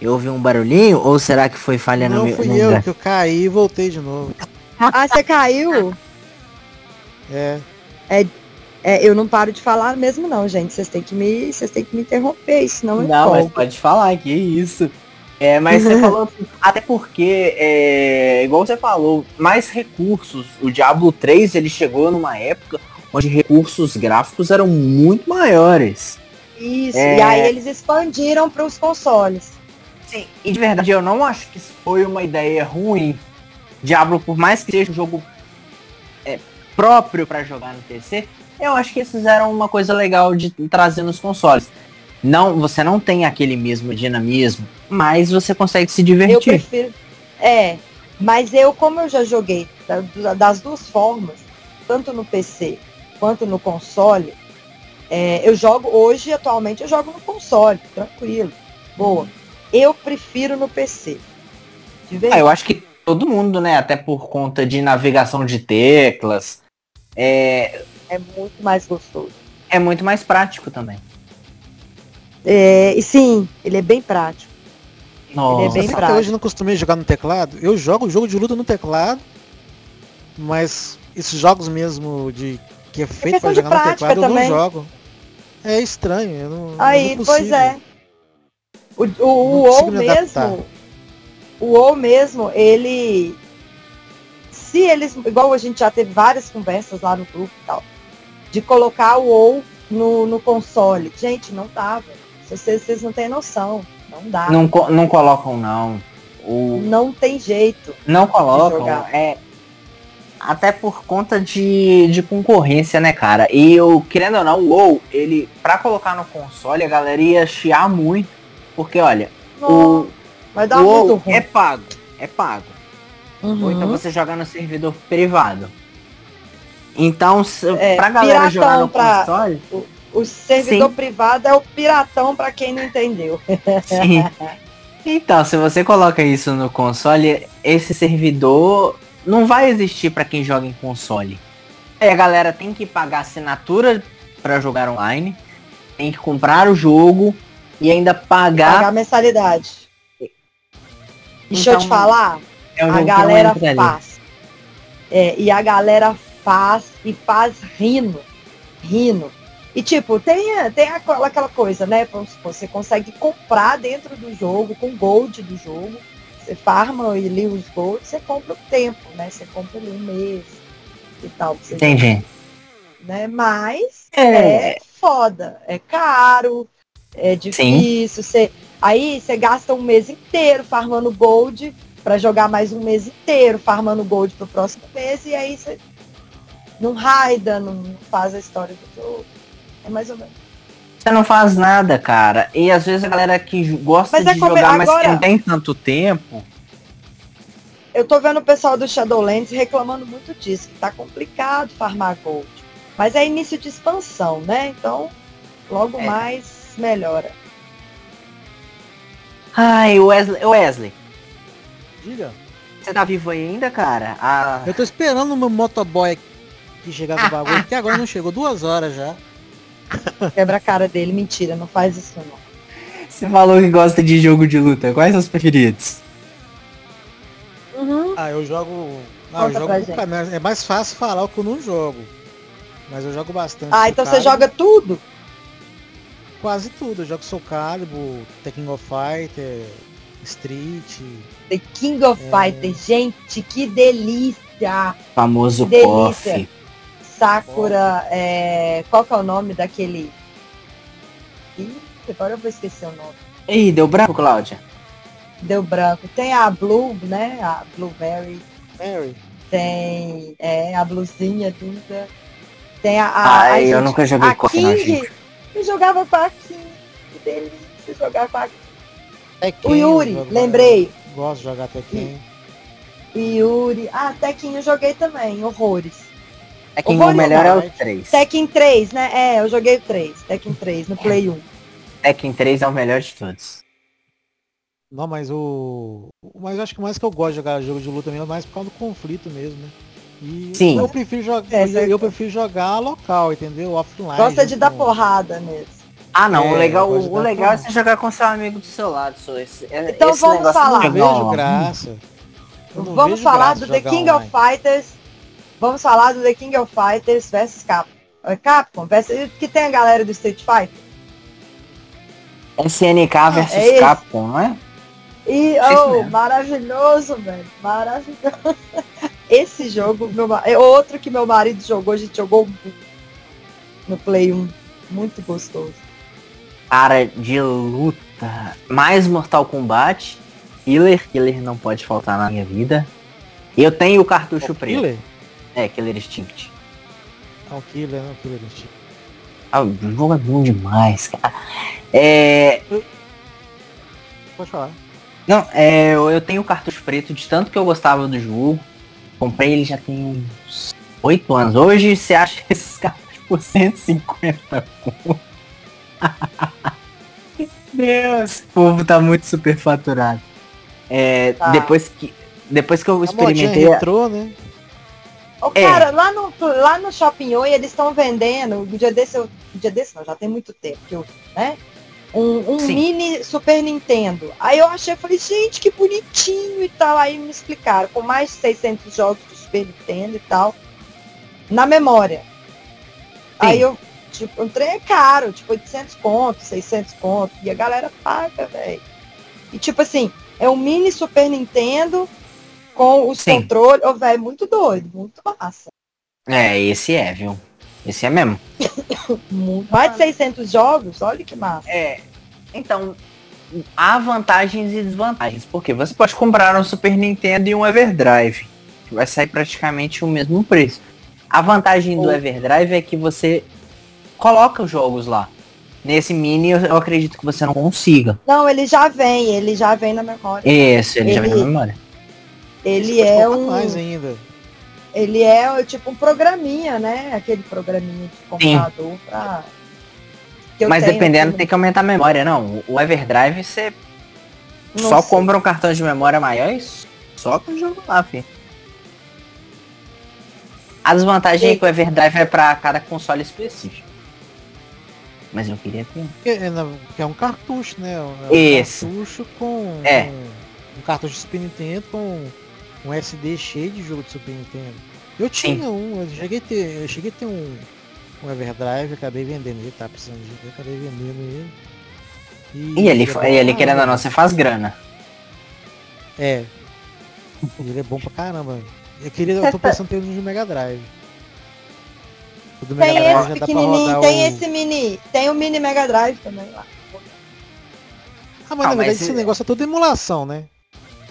Eu ouvi um barulhinho? Ou será que foi falha no meu... Não, fui no eu lugar? Que eu caí e voltei de novo. Ah, você caiu? É. é. É, eu não paro de falar mesmo não, gente. Vocês têm que me, vocês têm que me interromper, senão eu Não, empolgo. Mas pode falar, que isso. É, mas você falou... Até porque, é, igual você falou, mais recursos. O Diablo três, ele chegou numa época onde recursos gráficos eram muito maiores. Isso, é... e aí eles expandiram para os consoles. Sim, e de verdade eu não acho que isso foi uma ideia ruim. Diablo, por mais que seja um jogo é, próprio para jogar no P C, eu acho que eles fizeram uma coisa legal de trazer nos consoles. Não, você não tem aquele mesmo dinamismo, mas você consegue se divertir. Eu prefiro, é, mas eu, como eu já joguei das duas formas, tanto no P C quanto no console, é, eu jogo hoje, atualmente eu jogo no console, tranquilo, boa. Eu prefiro no P C. Ah, eu acho que todo mundo, né? Até por conta de navegação de teclas. É, é muito mais gostoso. É muito mais prático também. É, sim, ele é bem prático. Nossa. Ele é bem prático. Até hoje eu não costumei jogar no teclado. Eu jogo jogo de luta no teclado. Mas esses jogos mesmo de que é feito é pra jogar no teclado, também. Eu não jogo. É estranho. Eu não, Aí, não é pois é. O, o, o WoW mesmo, o WoW mesmo, ele, se eles, igual a gente já teve várias conversas lá no grupo e tal, de colocar o WoW no, no console, gente, não dava, vocês, vocês não têm noção, não dá. Não, não colocam não, o... não tem jeito. Não colocam, é, até por conta de, de concorrência, né, cara, e eu, querendo ou não, o WoW, ele, pra colocar no console, a galera ia chiar muito. Porque, olha, não, o, vai dar o muito ruim. É pago, é pago. Uhum. Ou então você joga no servidor privado. Então, se, é, pra galera jogar no pra, console... O, o servidor sim. privado é o piratão, pra quem não entendeu. Sim. Então, se você coloca isso no console, esse servidor não vai existir pra quem joga em console. Aí a galera tem que pagar assinatura pra jogar online, tem que comprar o jogo... E ainda pagar... Pagar mensalidade. Deixa então, eu te falar, é um a galera faz. É, e a galera faz, e faz rindo. Rindo. E tipo, tem, tem aquela, aquela coisa, né? Você consegue comprar dentro do jogo, com gold do jogo. Você farma e lê os gold, você compra o tempo, né? Você compra ali um mês e tal. Você Entendi. Né? Mas é. é foda, é caro... É difícil, cê, aí você gasta um mês inteiro farmando gold pra jogar mais um mês inteiro farmando gold pro próximo mês. E aí você não raida, não faz a história do jogo. É mais ou menos. Você não faz nada, cara. E às vezes a galera que gosta mas de é como... jogar, mas agora, que não tem tanto tempo. Eu tô vendo o pessoal do Shadowlands reclamando muito disso, que tá complicado farmar gold. Mas é início de expansão, né? Então, logo é. mais melhora. Ai, Wesley, Wesley. Diga. Você tá vivo ainda, cara? Ah... Eu tô esperando o meu motoboy que chegar no bagulho, até agora não chegou, duas horas já. Quebra a cara dele, mentira, não faz isso não. Você falou que gosta de jogo de luta, quais são os preferidos? Uhum. Ah, eu jogo... Ah, eu jogo... É mais fácil falar o que eu não jogo. Mas eu jogo bastante. Ah, então você joga tudo? Quase tudo, eu jogo Soul Calibur, The King of Fighter, Street... The King of é... Fighter, gente, que delícia! Famoso que delícia. Coffee. Sakura, é... qual que é o nome daquele... Ih, agora eu vou esquecer o nome. Ih, deu branco, Cláudia? Deu branco. Tem a Blue, né? A Blueberry. Mary. Tem é, a blusinha, linda. Tem a... a Ai, a, eu gente, nunca joguei Coffee, King... não, gente. Eu jogava pra aqui, que delícia. você jogar Pac-Man. Tekken, o Yuri, lembrei. Gosto de jogar Tekken. O Yuri. Ah, Tekken eu joguei também, horrores. Tekken horrores, o melhor não, é o três. Tekken três, né? É, eu joguei o três. Tekken três, no Play um. Tekken três é o melhor de todos. Não, mas o... Mas eu acho que mais que eu gosto de jogar jogo de luta mesmo, é mais por causa do conflito mesmo, né? E sim. Eu prefiro, jo- é, eu, eu prefiro jogar local, entendeu? Offline. Gosta de dar com... porrada mesmo. Ah não, é, o legal, o legal é você jogar com seu amigo do seu lado. Só esse, então esse vamos falar. Eu vejo graça. Eu não vamos vejo falar graça do The King online. of Fighters. Vamos falar do The King of Fighters versus Capcom. Capcom versus... Que tem a galera do Street Fighter. S N K versus é Capcom, não é? E, oh, maravilhoso, velho. Maravilhoso. Esse jogo, meu, outro que meu marido jogou, a gente jogou no Play um. Muito gostoso. Cara de luta. Mais Mortal Kombat. Killer. Killer não pode faltar na minha vida. Eu tenho o cartucho o preto. Killer? É, Killer Instinct. Não, Killer, não, Killer Instinct. Ah, o jogo é bom demais, cara. É... Pode falar. Não, é, eu tenho o cartucho preto de tanto que eu gostava do jogo. Comprei ele já tem uns oito anos. Hoje você acha esses cartuchos por cento e cinquenta conto. Deus, o povo tá muito superfaturado. É, tá. Depois que depois que eu experimentei, a retrô, né? Ô, é. Cara, lá no lá no Shopping Oi eles estão vendendo, o dia desse, eu, o dia desse não, já tem muito tempo que eu, né? Um, um mini Super Nintendo. Aí eu achei, falei, gente, que bonitinho e tal. Aí me explicaram, com mais de seiscentos jogos do Super Nintendo e tal, na memória. Sim. Aí eu, tipo, o trem é caro, tipo, oitocentos contos, seiscentos contos, e a galera paga, velho. E, tipo assim, é um mini Super Nintendo com os Sim. controles, oh, velho, muito doido, muito massa. É, esse é, viu? Esse é mesmo. Mais de seiscentos jogos, olha que massa. É, então, há vantagens e desvantagens, porque você pode comprar um Super Nintendo e um Everdrive, que vai sair praticamente o mesmo preço. A vantagem do Everdrive é que você coloca os jogos lá. Nesse mini eu acredito que você não consiga. Não, ele já vem, ele já vem na memória. Isso, ele, ele já vem na memória. Ele é um... mais ainda. Ele é tipo um programinha, né? Aquele programinha de computador pra... que eu Mas tenho, dependendo, assim, tem que aumentar a memória, não. O Everdrive, você só sei. compra um cartão de memória maior e só com o jogo lá, filho. A desvantagem e... é que o Everdrive é pra cada console específico. Mas eu queria ter... É, é um cartucho, né? É um Esse. cartucho com... É. Um cartucho de Super Nintendo com... um S D cheio de jogo de Super Nintendo. Eu tinha Sim. um, eu cheguei a ter, eu cheguei a ter um, um Everdrive, acabei vendendo ele, tá precisando de jogo, acabei vendendo ele. E, e ele, ele, é ele querendo ou não, você faz grana. É. Ele é bom pra caramba. Eu, queria, eu tô pensando em ter um de Mega Drive. O do Mega tem Drive esse já dá pra rodar tem o... esse mini, tem o mini Mega Drive também lá. Ah, mas ah, na verdade esse... esse negócio é toda emulação, né?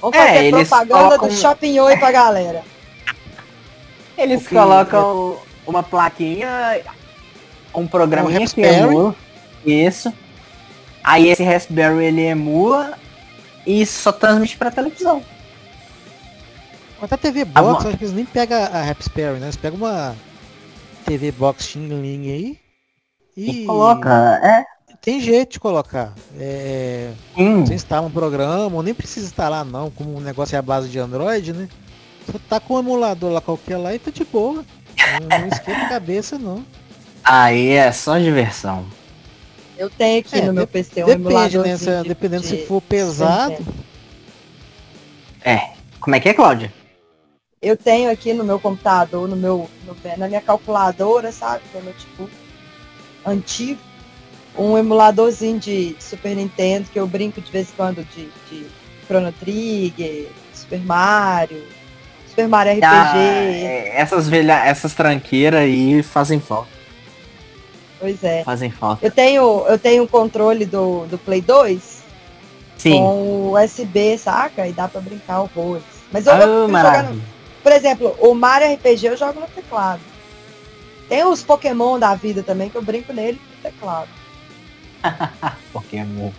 Vamos fazer é, propaganda colocam... do Shopping Oi pra galera. Eles okay. colocam uma plaquinha, um programinha um que emula. Isso. Aí esse Raspberry ele emula e só transmite pra televisão. Até a T V Box, ah, acho que eles nem pegam a Raspberry, né? Eles pegam uma T V Box Xing-Ling aí e... e coloca, é... Tem jeito de colocar, é, hum. você instala um programa, ou nem precisa instalar não, como o negócio é a base de Android, né? Você tá com um emulador lá qualquer lá e tá de boa, não, não esquenta a cabeça não. Aí é só diversão. Eu tenho aqui é, no meu P C um depende, emulador. Né, se, de, dependendo de, se for pesado. É, como é que é, Cláudia? Eu tenho aqui no meu computador, no meu, no, na minha calculadora, sabe? Que é meu tipo antigo. Um emuladorzinho de Super Nintendo que eu brinco de vez em quando de, de Chrono Trigger, Super Mario, Super Mario R P G. Ah, essas, velha, essas tranqueiras aí fazem falta. Pois é. Fazem falta. Eu tenho eu tenho um controle do, do Play dois Sim. com U S B, saca? E dá pra brincar horrores. Mas eu, ah, eu jogar no, por exemplo, o Mario R P G eu jogo no teclado. Tem os Pokémon da vida também que eu brinco nele no teclado. Pokémon.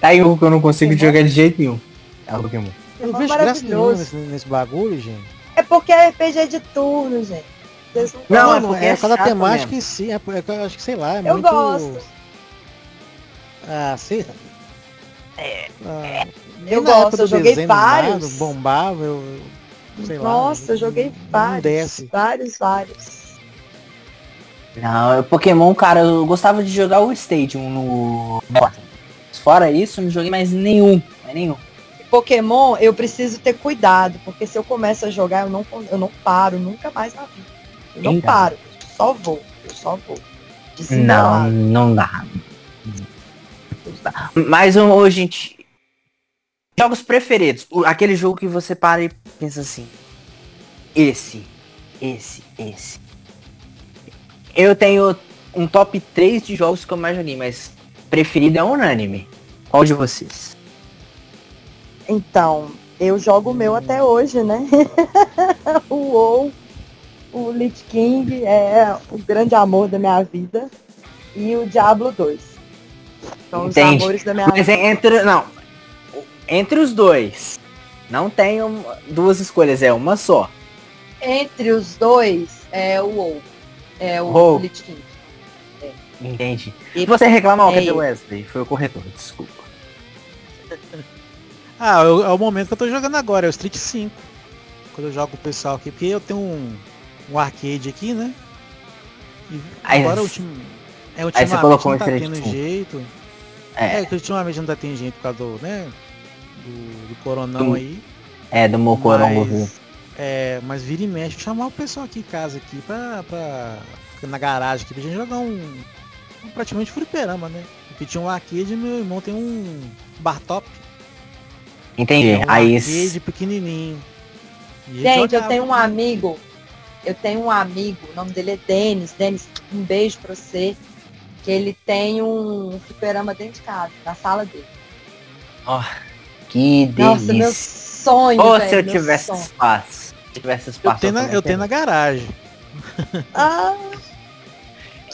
Tá em um que eu não consigo Pokémon. jogar de jeito nenhum. É o Pokémon. Eu vejo graça nenhuma nesse, nesse bagulho, gente. É porque é R P G de turno, gente. Vocês não, não, é porque é, é cada temática mesmo. Em si. É, é, eu acho que, sei lá, é eu muito... Eu gosto. Ah, sei lá. É, ah, eu gosto, eu joguei vários. Animado, bombava, eu... Sei Nossa, lá, eu joguei vários, desce. vários, vários. Não, Pokémon, cara, eu gostava de jogar o Stadium no... Fora isso, não joguei mais nenhum, mais nenhum. Pokémon, eu preciso ter cuidado, porque se eu começo a jogar, eu não, eu não paro, nunca mais na vida. Eu não Eita. paro, eu só vou, eu só vou. Não, não dá. não dá. Mas hoje, gente... Jogos preferidos, aquele jogo que você para e pensa assim, esse, esse, esse. Eu tenho um top três de jogos que eu mais joguei, mas preferido é unânime. Qual de vocês? Então, eu jogo o meu até hoje, né? O WoW, o Lich King, é o grande amor da minha vida, e o Diablo dois. São os amores da minha mas vida. Entre, não. Entre os dois, não tem um, duas escolhas, é uma só. Entre os dois, é o WoW. É o WoW. Lich King. É. Entendi. E você reclamou é que é o Wesley, foi o corretor, desculpa. Ah, eu, é o momento que eu tô jogando agora, é o Street cinco. Quando eu jogo com o pessoal aqui, porque eu tenho um, um arcade aqui, né? E aí, agora o time... É, ultimamente aí você colocou não tá tendo cinco. Jeito. É. é, que ultimamente não tá tendo jeito por causa do, né? Do, do coronão do, aí. É, do meu coronão. É, mas vira e mexe, chamar o pessoal aqui em casa aqui pra, pra na garagem aqui pra gente jogar um, um praticamente fliperama, né? Eu tinha um arcade e meu irmão tem um bar top. Entendi. É um aí arcade pequenininho. E gente, eu tenho um amigo, eu tenho um amigo, o nome dele é Denis, Denis, um beijo pra você, que ele tem um fliperama dentro de casa, na sala dele. Ó. Oh. Que delícia. Nossa, meu sonho, oh, velho. Se eu tivesse sonho. espaço. Se eu tivesse espaço. Eu tenho, eu na, eu tenho na garagem. Ah,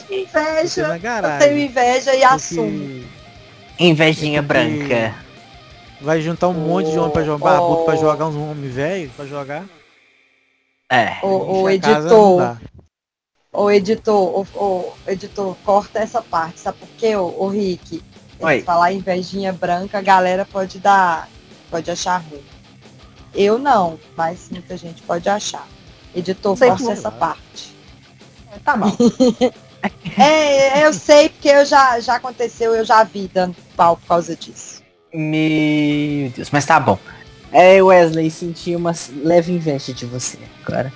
que inveja. Eu tenho, eu tenho inveja e Porque... assumo. Invejinha Porque... branca. Vai juntar um oh, monte de homem pra jogar, barbudo, oh. pra jogar uns homens velhos, pra jogar. É. Ô, ô editor. Ô, editor, ô, ô, editor, corta essa parte, sabe por quê, ô, ô Rick? Se falar invejinha branca, a galera pode dar, pode achar ruim. Eu não, mas muita gente pode achar. Editor, faça essa parte. É, tá bom. É, eu sei porque eu já, já aconteceu, eu já vi dando pau por causa disso. Meu Deus, mas tá bom. É, Wesley, senti uma leve inveja de você agora.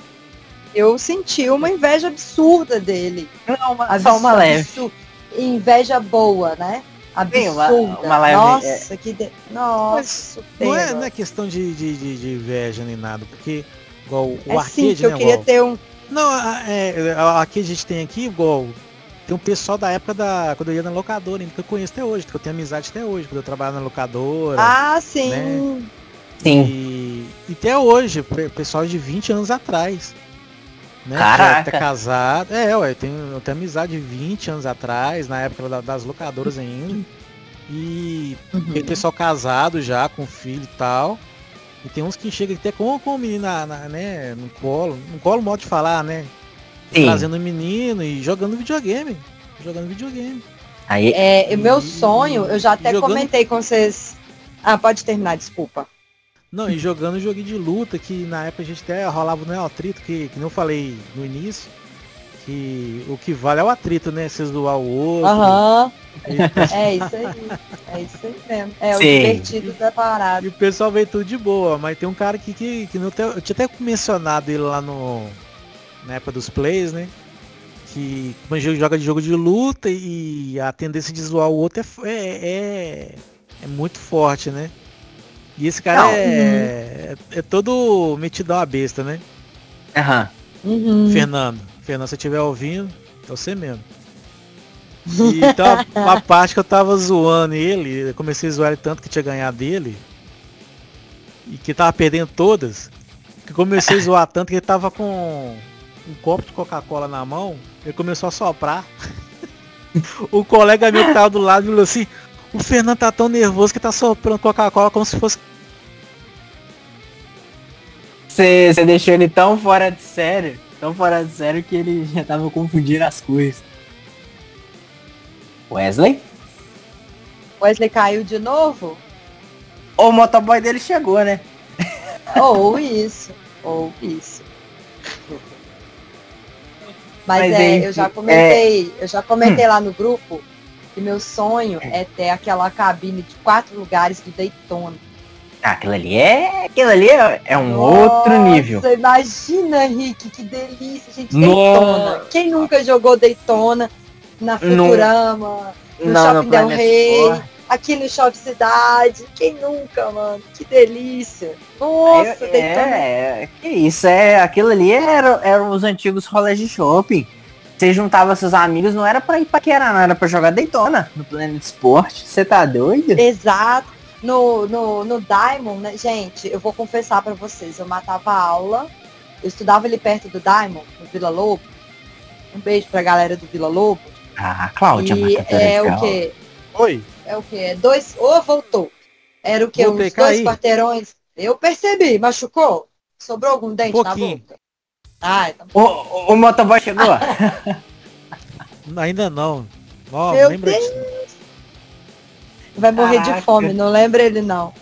Eu senti uma inveja absurda dele. Não, uma, absurda, só uma leve. Absurda, inveja boa, né? Absurda. Sim, uma, uma live... Nossa, que... De... Nossa, não é, não é questão de, de, de, de inveja nem nada, porque igual o é arcade, sim, né, eu queria igual... ter um... Não, é, aqui a gente tem aqui, igual... Tem um pessoal da época da... Quando eu ia na locadora, que eu conheço até hoje, que eu tenho amizade até hoje, quando eu trabalho na locadora. Ah, sim. Né? Sim. E, e até hoje, pessoal de vinte anos atrás. Né? Caraca. Tá casado. É, ué, eu tenho, eu tenho amizade de vinte anos atrás, na época da, das locadoras ainda. E uhum. tem pessoal casado já, com filho e tal. E tem uns que chegam até com, com o menino na, na, né, no colo. No colo, modo de falar, né? Sim. Trazendo o menino e jogando videogame. Jogando videogame. Aí... É, e, meu sonho, eu já até jogando... comentei com vocês. Ah, pode terminar, desculpa. Não, e jogando joguinho de luta, que na época a gente até rolava no atrito, que, que não falei no início, que o que vale é o atrito, né? Vocês doar o outro. Aham. Uhum. E... É isso aí. É isso aí mesmo. É Sim. o divertido da parada. E o pessoal veio tudo de boa, mas tem um cara que, que, que não tem, eu tinha até mencionado ele lá no, na época dos plays, né? Que joga de jogo de luta e a tendência de zoar o outro é, é, é muito forte, né? E esse cara é, é, é todo metidão a besta, né? Aham. Uhum. Fernando, Fernando, se estiver ouvindo, é você mesmo. E então, uma parte que eu tava zoando ele, eu comecei a zoar ele tanto que tinha ganhado dele, e que tava perdendo todas, que comecei a zoar tanto que ele tava com um copo de Coca-Cola na mão, ele começou a soprar. O colega meu que tava do lado falou assim... O Fernando tá tão nervoso que tá soprando Coca-Cola como se fosse... Você deixou ele tão fora de sério, tão fora de sério que ele já tava confundindo as coisas. Wesley? Wesley caiu de novo? O motoboy dele chegou, né? Ou isso, ou isso. Mas, Mas é, enfim, eu já comentei, é... eu já comentei hum. lá no grupo que meu sonho é ter aquela cabine de quatro lugares do Daytona. Ah, aquilo ali é, aquilo ali é, é um Nossa, outro nível. Imagina, Rick, que delícia, gente. Daytona. Nossa. Quem nunca jogou Daytona na Futurama, no, no não, Shopping Del Rey, aqui no Shopping Cidade? Quem nunca, mano? Que delícia. Nossa, eu, Daytona. É, que isso, é, aquilo ali eram era os antigos rolês de shopping. Você juntava seus amigos, não era pra ir paquerar, não, era pra jogar Daytona no Planet Sport. Você tá doido? Exato. No, no, no Diamond, né? Gente, eu vou confessar pra vocês, eu matava a aula, eu estudava ali perto do Diamond, no Vila Lobo. Um beijo pra galera do Vila Lobo. Ah, Cláudia, e é o que? Oi. É o que? É dois. Ô, oh, voltou. Era o que? Uns dois caí. quarteirões. Eu percebi, machucou? Sobrou algum dente Pouquinho. na boca? Ah, então... o, o, o motoboy chegou. Ainda não. Oh, Meu lembra Deus. Disso. Vai morrer Caraca. de fome, não lembra ele não.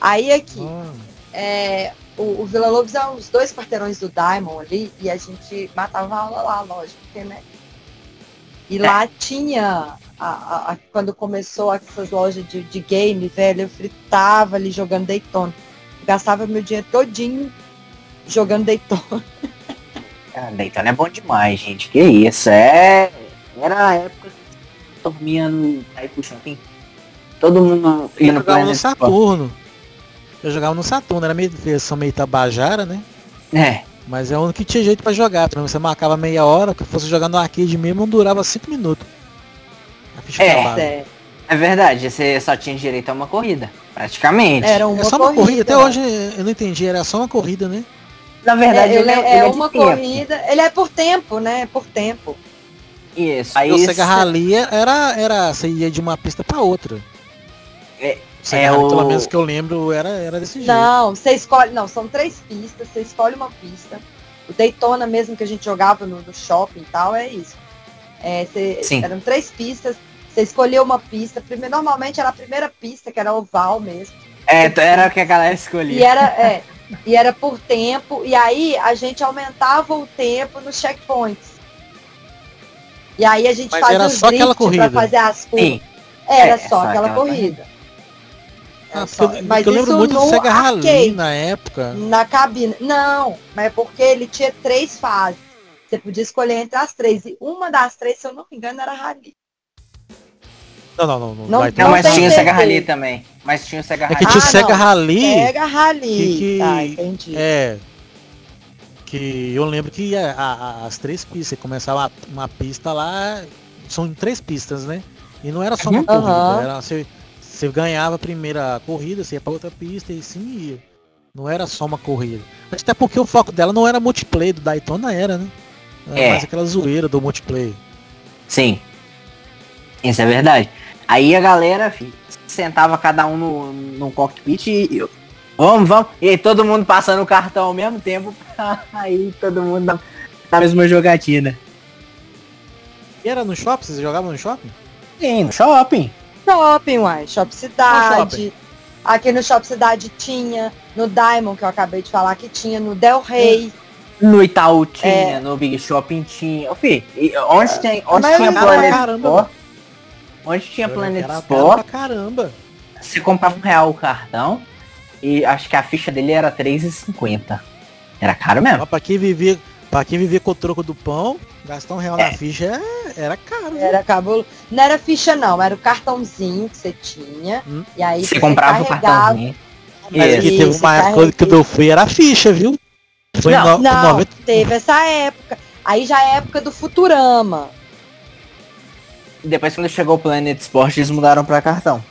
Aí aqui, oh. é, o, o Vila Lobos é uns dois quarteirões do Diamond ali, e a gente matava a aula lá, lógico, porque, né? E é. lá tinha, a, a, a, quando começou essas lojas de, de game, velho, eu fritava ali jogando Daytona. Gastava meu dinheiro todinho jogando Daytona. Ah, Daytona é bom demais, gente, que isso, é... Era a época que dormia no... Aí puxa, enfim. Todo mundo ia no Planet no Saturno. Eu jogava no Saturno, era meio versão meio Tabajara, né? É. Mas é o único que tinha jeito pra jogar. Você marcava meia hora, que fosse jogar no arcade mesmo, não durava cinco minutos. É, é verdade, você só tinha direito a uma corrida, praticamente. Era uma, é só uma corrida, corrida, até hoje eu não entendi, era só uma corrida, né? Na verdade, é, ele, ele é, é, ele é uma corrida, ele é por tempo, né? Por tempo. Isso. Aí o Sega Rally era, era, você ia de uma pista pra outra. É, é o... Pelo menos que eu lembro era, era desse jeito. Não, você escolhe. Não, são três pistas, você escolhe uma pista. O Daytona mesmo que a gente jogava no, no shopping e tal, é isso. É, cê, eram três pistas, você escolheu uma pista. Primeiro, normalmente era a primeira pista, que era oval mesmo. É, então era o que a galera escolhia. E era, é, e era por tempo, e aí a gente aumentava o tempo nos checkpoints. E aí a gente Mas fazia os drift pra fazer as curvas. Era é, só, só aquela, aquela corrida. corrida. Ah, porque, mas eu lembro muito do Sega Rally na época. Na cabine. Não, mas é porque ele tinha três fases. Você podia escolher entre as três. E uma das três, se eu não me engano, era Rally. Não, não, não. Não, não, vai ter. não mas tinha certeza. o Sega Rally também. Mas tinha o Sega Rally. É que tinha o Sega ah, Rally. Sega Rally. Que, tá, entendi. É. Que eu lembro que a, a, as três pistas. Você começava uma, uma pista lá. São três pistas, né? E não era só uma uhum. corrida. Era, você, você ganhava a primeira corrida, você ia pra outra pista e sim ia. Não era só uma corrida. Mas até porque o foco dela não era multiplayer, do Daytona era, né? Era é. mais aquela zoeira do multiplayer. Sim. Isso é verdade. Aí a galera, filho, sentava cada um no, no cockpit e... Eu, vamos, vamos. E aí todo mundo passando o cartão ao mesmo tempo. Aí todo mundo na, na mesma jogatina. E era no shopping? Vocês jogavam no shopping? Sim, no shopping. Shopping, uai. Shopping Cidade. Shopping. Aqui no Shopping Cidade tinha. No Diamond, que eu acabei de falar que tinha. No Del Rey. No Itaú tinha. É. No Big Shopping tinha. Ô, filho, onde, é. tem, onde tinha Planet Sport? Onde tinha Planet Sport? Caramba. Você comprava um real o cartão. E acho que a ficha dele era três reais e cinquenta. Era caro mesmo. Mas pra quem vivia... Pra quem vivia com o troco do pão, gastar um real é. na ficha era caro. Era cabuloso. Não era ficha não, era o cartãozinho que você tinha. Hum. E aí você, você comprava o cartãozinho. Mas aqui teve uma época que eu fui, era ficha, viu? Foi não, no, não noventa... teve essa época. Aí já é época do Futurama. Depois quando chegou o Planet Sport, eles mudaram pra cartão.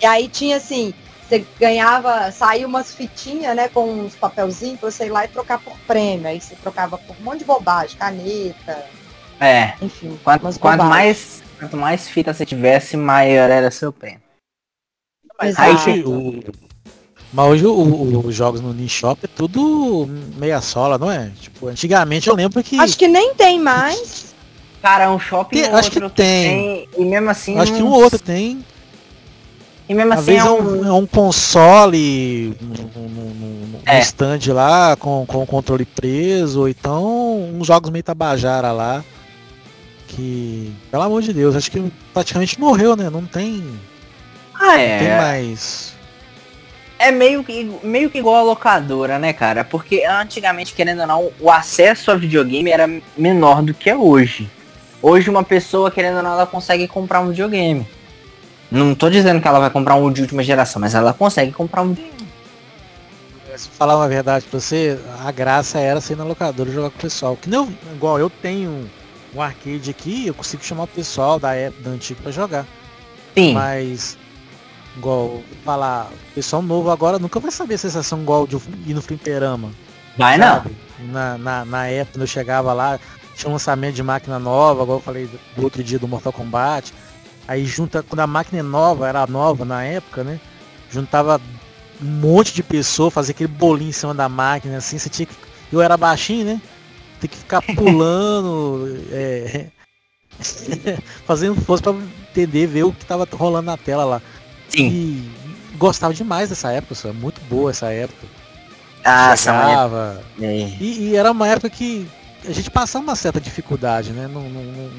E aí tinha assim, você ganhava, saía umas fitinhas, né, com uns papelzinhos pra você ir lá e trocar por prêmio. Aí você trocava por um monte de bobagem, caneta. É. Enfim, quanto, quanto mais Quanto mais fita você tivesse, maior era seu prêmio. Mas hoje, o... Mas hoje os jogos no eShop é tudo meia sola, não é? Tipo, antigamente eu lembro que... Acho que nem tem mais. Cara, um shopping tem, acho que tem. tem. E mesmo assim... Acho que um outro tem. E mesmo assim é um... é um console num um, um, um é. stand lá com, com o controle preso, ou então uns jogos meio tabajara lá. Que, pelo amor de Deus, acho que praticamente morreu, né? Não tem... Ah, é. Não tem mais... É meio que, meio que igual a locadora, né, cara? Porque antigamente, querendo ou não, o acesso a videogame era menor do que é hoje. Hoje uma pessoa, querendo ou não, ela consegue comprar um videogame. Não tô dizendo que ela vai comprar um de última geração, mas ela consegue comprar um... Se falar uma verdade pra você, a graça era ser na locadora jogar com o pessoal. Que não, igual eu tenho um arcade aqui, eu consigo chamar o pessoal da época da antiga pra jogar. Sim. Mas... igual, falar, pessoal novo agora nunca vai saber a sensação igual de ir no fliperama. Vai não. Na, na, na época eu chegava lá, tinha um lançamento de máquina nova, igual eu falei do outro dia do Mortal Kombat. Aí junta, quando a máquina é nova, era nova na época, né? Juntava um monte de pessoa, fazia aquele bolinho em cima da máquina, assim, você tinha que... Eu era baixinho, né? Tem que ficar pulando, é... fazendo força pra entender, ver o que tava rolando na tela lá. Sim. E gostava demais dessa época, sabe? Muito boa essa época. Ah, época. É. E, e era uma época que a gente passava uma certa dificuldade, né? Não, não, não,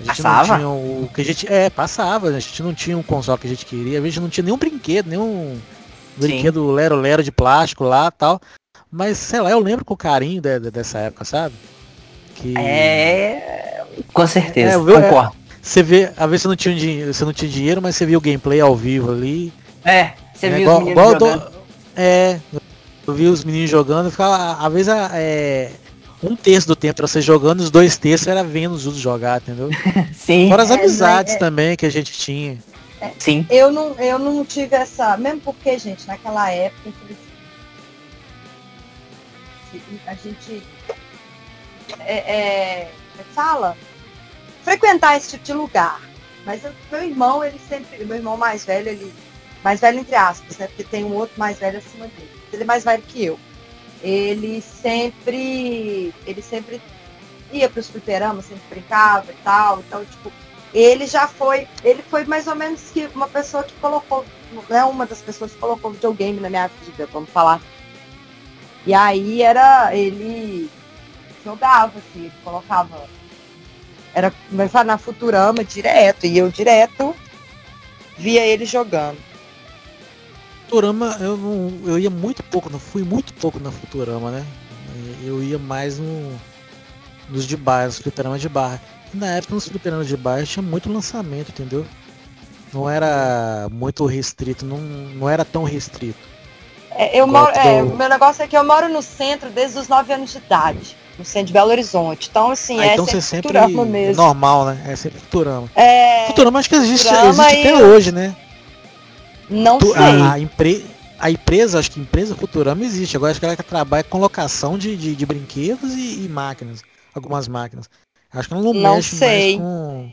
a gente passava? Não tinha o que a gente... É, passava. A gente não tinha um console que a gente queria. A gente não tinha nenhum brinquedo, nenhum Sim. brinquedo lero-lero de plástico lá e tal. Mas, sei lá, eu lembro com carinho de, de, dessa época, sabe? Que... É, com certeza, é, eu, concordo. É... Você vê, às vezes você não tinha dinheiro, você não tinha dinheiro, mas você viu o gameplay ao vivo ali. É, você né? viu igual, os meninos jogando. Do, é, eu vi os meninos jogando, ficava, às vezes é, um terço do tempo era você jogando, os dois terços era vendo os outros jogar, entendeu? Sim. Fora as amizades é, é, também que a gente tinha. É, Sim. Eu não, eu não tive essa, mesmo porque, gente, naquela época a gente é, é, fala... frequentar esse tipo de lugar, mas eu, meu irmão, ele sempre, meu irmão mais velho, ele, mais velho entre aspas, né, porque tem um outro mais velho acima dele, ele é mais velho que eu, ele sempre, ele sempre ia para os fliperamas, sempre brincava e tal, então, tipo, ele já foi, ele foi mais ou menos que uma pessoa que colocou, né, uma das pessoas que colocou videogame na minha vida, vamos falar, e aí era, ele jogava, assim, ele colocava, era na Futurama direto, e eu direto via ele jogando. Futurama, eu não, eu ia muito pouco, não fui muito pouco na Futurama, né? Eu ia mais no, nos de bairro, nos fliperamas de barra. E na época nos fliperamas de barra tinha muito lançamento, entendeu? Não era muito restrito, não, não era tão restrito. É, eu moro, é, do... meu negócio é que eu moro no centro desde os nove anos de idade. No centro de Belo Horizonte. Então, assim, ah, é então sempre, sempre Futurama mesmo. Normal, né? É sempre Futurama. É... Futurama acho que existe, existe até eu... hoje, né? Não tu, sei. A, a, empre... a empresa, acho que a empresa Futurama existe. Agora acho que ela trabalha com locação de, de, de brinquedos e, e máquinas. Algumas máquinas. Acho que ela não, não mexe sei. mais com...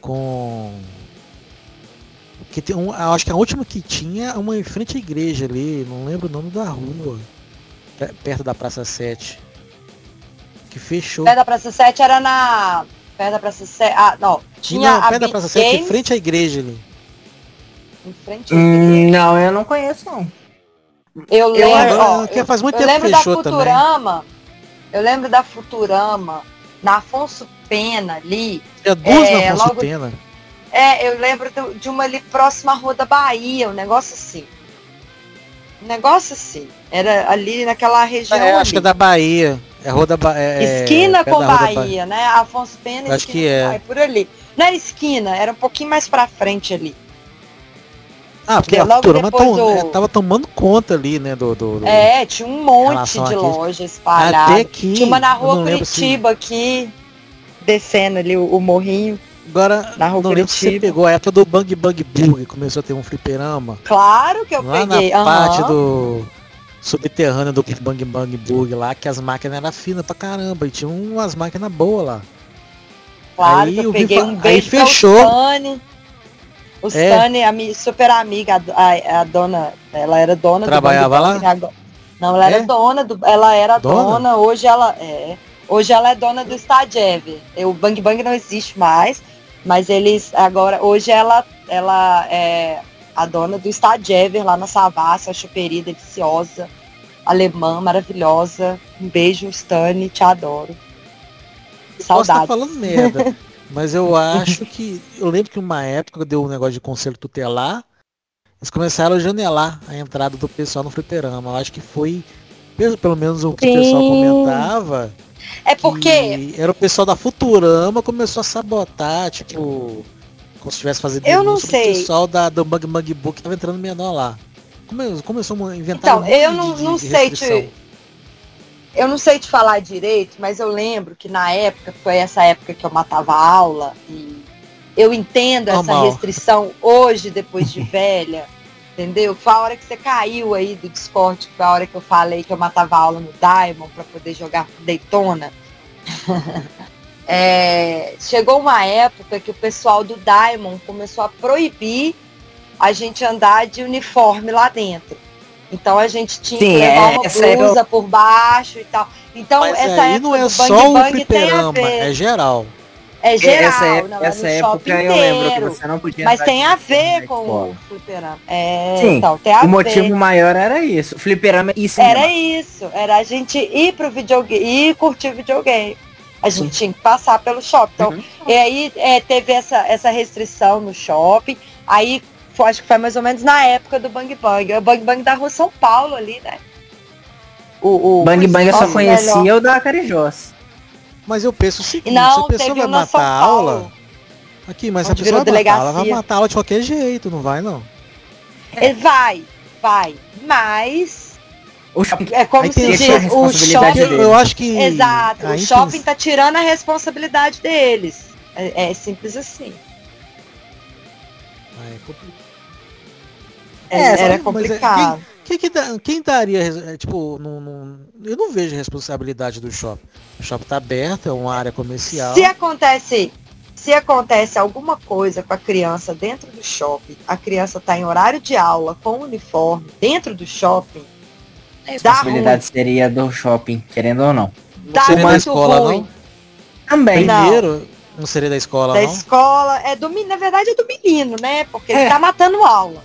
com... que tem um, acho que a última que tinha é uma em frente à igreja ali. Não lembro o nome da rua. Perto da Praça sete. Fechou. Pé da Praça sete era na... Pé da Praça sete... Ah, não. Tinha não, Pé da Praça sete, em frente à igreja ali. Em frente à igreja? Hum, não, eu não conheço, não. Eu lembro... Eu, ó, eu, faz muito eu tempo lembro da Futurama... Também. Eu lembro da Futurama, na Afonso Pena ali... Tinha duas é, na Afonso logo, Pena. É, eu lembro do, de uma ali próxima à Rua da Bahia, um negócio assim. Um negócio assim. Era ali naquela região é, acho que é da Bahia. É Roda ba- é, esquina é, com Bahia, Bahia, né? Afonso Pena, acho que é. Bahia, por ali. Não era esquina, era um pouquinho mais pra frente ali. Ah, porque logo a Futurama tom, do... é, tava tomando conta ali, né? Do, do, do... É, tinha um monte de aqui. Loja espalhada. Até aqui, tinha uma na Rua Curitiba se... aqui, descendo ali o, o morrinho. Agora, na Rua não lembro se você pegou a época do Bang Bang Burger, começou a ter um fliperama. Claro que eu lá peguei. Na uhum. parte do... subterrânea do Bang Bang Burger lá, que as máquinas eram finas pra caramba, e tinha umas máquinas boas lá. Claro, aí, eu peguei um beijo pra Sunny. O Sunny, é. a super amiga, a, a dona, ela era dona trabalhava do... Trabalhava lá? Não, ela é? era dona, do, ela era dona, dona hoje, ela, é, hoje ela é dona do Stagev. O Bang Bang não existe mais, mas eles agora, hoje ela, ela é a dona do Stagev lá na Savassi, a choperia deliciosa, alemã, maravilhosa. Um beijo, Stanley, te adoro. Saudades. Posso tá falando merda, mas eu acho que, eu lembro que uma época deu um negócio de conselho tutelar. Eles começaram a janelar a entrada do pessoal no fliperama. Eu acho que foi, pelo menos o que Sim. o pessoal comentava. É porque era o pessoal da Futurama começou a sabotar, tipo, como se tivesse fazendo denúncia. Eu não sei. O pessoal da, do Bug Bug Book tava entrando menor lá. Come, começou a inventar. Então, um eu não, de, não de sei te, eu não sei te falar direito, mas eu lembro que na época, foi essa época que eu matava a aula e eu entendo Normal. essa restrição hoje, depois de velha, entendeu? Foi a hora que você caiu aí do Discord, foi a hora que eu falei que eu matava aula no Diamond para poder jogar Daytona. É, chegou uma época que o pessoal do Diamond começou a proibir a gente andar de uniforme lá dentro. Então a gente tinha Sim, que levar é, uma blusa eu... por baixo e tal. Então Mas essa aí época não é do só Bang o Bang fliperama, tem a ver. É geral. É geral, essa é, não, essa é no shopping época inteiro, eu lembro que você não podia mas tem a ver com o fliperama. É, Sim, então, tem a o motivo ver. maior era isso, fliperama e cinema. Era isso, era a gente ir pro videogame, ir curtir videogame. A gente uhum. tinha que passar pelo shopping. Então, uhum. E aí é, teve essa, essa restrição no shopping, aí foi, acho que foi mais ou menos na época do Bang Bang, o Bang Bang da Rua São Paulo ali, né? O, o Bang Bang eu só conhecia melhor. o da Carijós. Mas eu penso o seguinte, não, se a pessoa vai matar a aula, aqui, mas se a pessoa vai matar a aula, vai matar a aula de qualquer jeito, não vai não? É. Vai, vai, mas o shopping, é como se diz, o shopping, eu acho que, exato, o shopping tá tirando a responsabilidade deles, é, é simples assim. É complicado. É, é, era complicado. Quem, quem, quem daria, tipo, não, não, eu não vejo a responsabilidade do shopping. O shopping tá aberto, é uma área comercial. Se acontece, se acontece alguma coisa com a criança dentro do shopping, a criança tá em horário de aula, com uniforme, dentro do shopping, a responsabilidade seria do shopping, querendo ou não. Dá não seria da escola, ruim. não? Também. Primeiro, não. não seria da escola, da não? Da escola, é do, na verdade é do menino, né? Porque é. ele tá matando aula.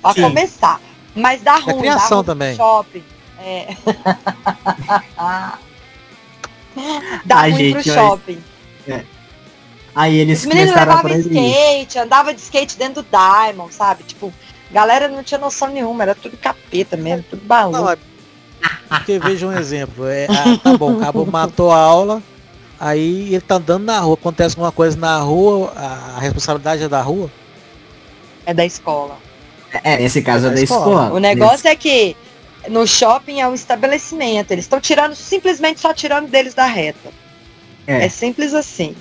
Pra Sim. começar. Mas dá ruim, dá ruim também. shopping. É. dá Ai, ruim gente, pro shopping. Mas... É. Aí eles Os meninos levavam skate, andava de skate dentro do Diamond, sabe? Tipo, galera não tinha noção nenhuma, era tudo capeta mesmo, tudo baú. Porque veja um exemplo, é, ah, tá bom, acabou, matou a aula, aí ele tá andando na rua, acontece alguma coisa na rua, a responsabilidade é da rua? É da escola. É, nesse caso é da escola. escola. O negócio Nesse... é que no shopping é um estabelecimento. Eles estão tirando, simplesmente só tirando deles da reta. É, é simples assim.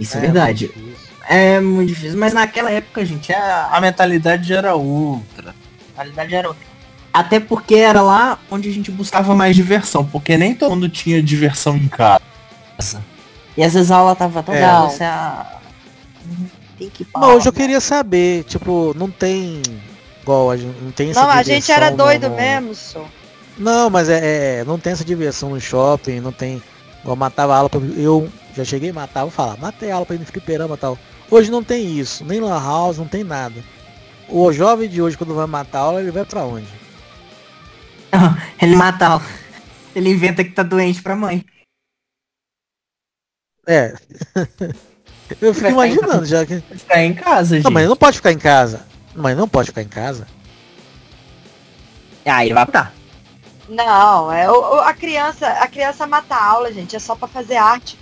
Isso é, é verdade. Muito é muito difícil. Mas naquela época, gente, a, a mentalidade era outra. A mentalidade era outra. Até porque era lá onde a gente buscava mais diversão. Porque nem todo mundo tinha diversão em casa. E às vezes a aula tava tão legal. Que falar, não, hoje eu né? queria saber, tipo, não tem igual, não tem essa não, diversão. Não, a gente era doido no, mesmo, só. Não, mas é, é, não tem essa diversão no shopping, não tem, igual matava aula, pra, eu já cheguei a matar, vou falar, matei aula pra ir no fliperama e tal. Hoje não tem isso, nem lan house, não tem nada. O jovem de hoje, quando vai matar aula, ele vai pra onde? ele mata aula, ele inventa que tá doente pra mãe. É... Eu fico imaginando já que... Ficar em casa, gente. Não, mas não pode ficar em casa. Mas não pode ficar em casa. Ah, ele vai matar. Não, é, o, a, criança, a criança mata a aula, gente. É só pra fazer arte.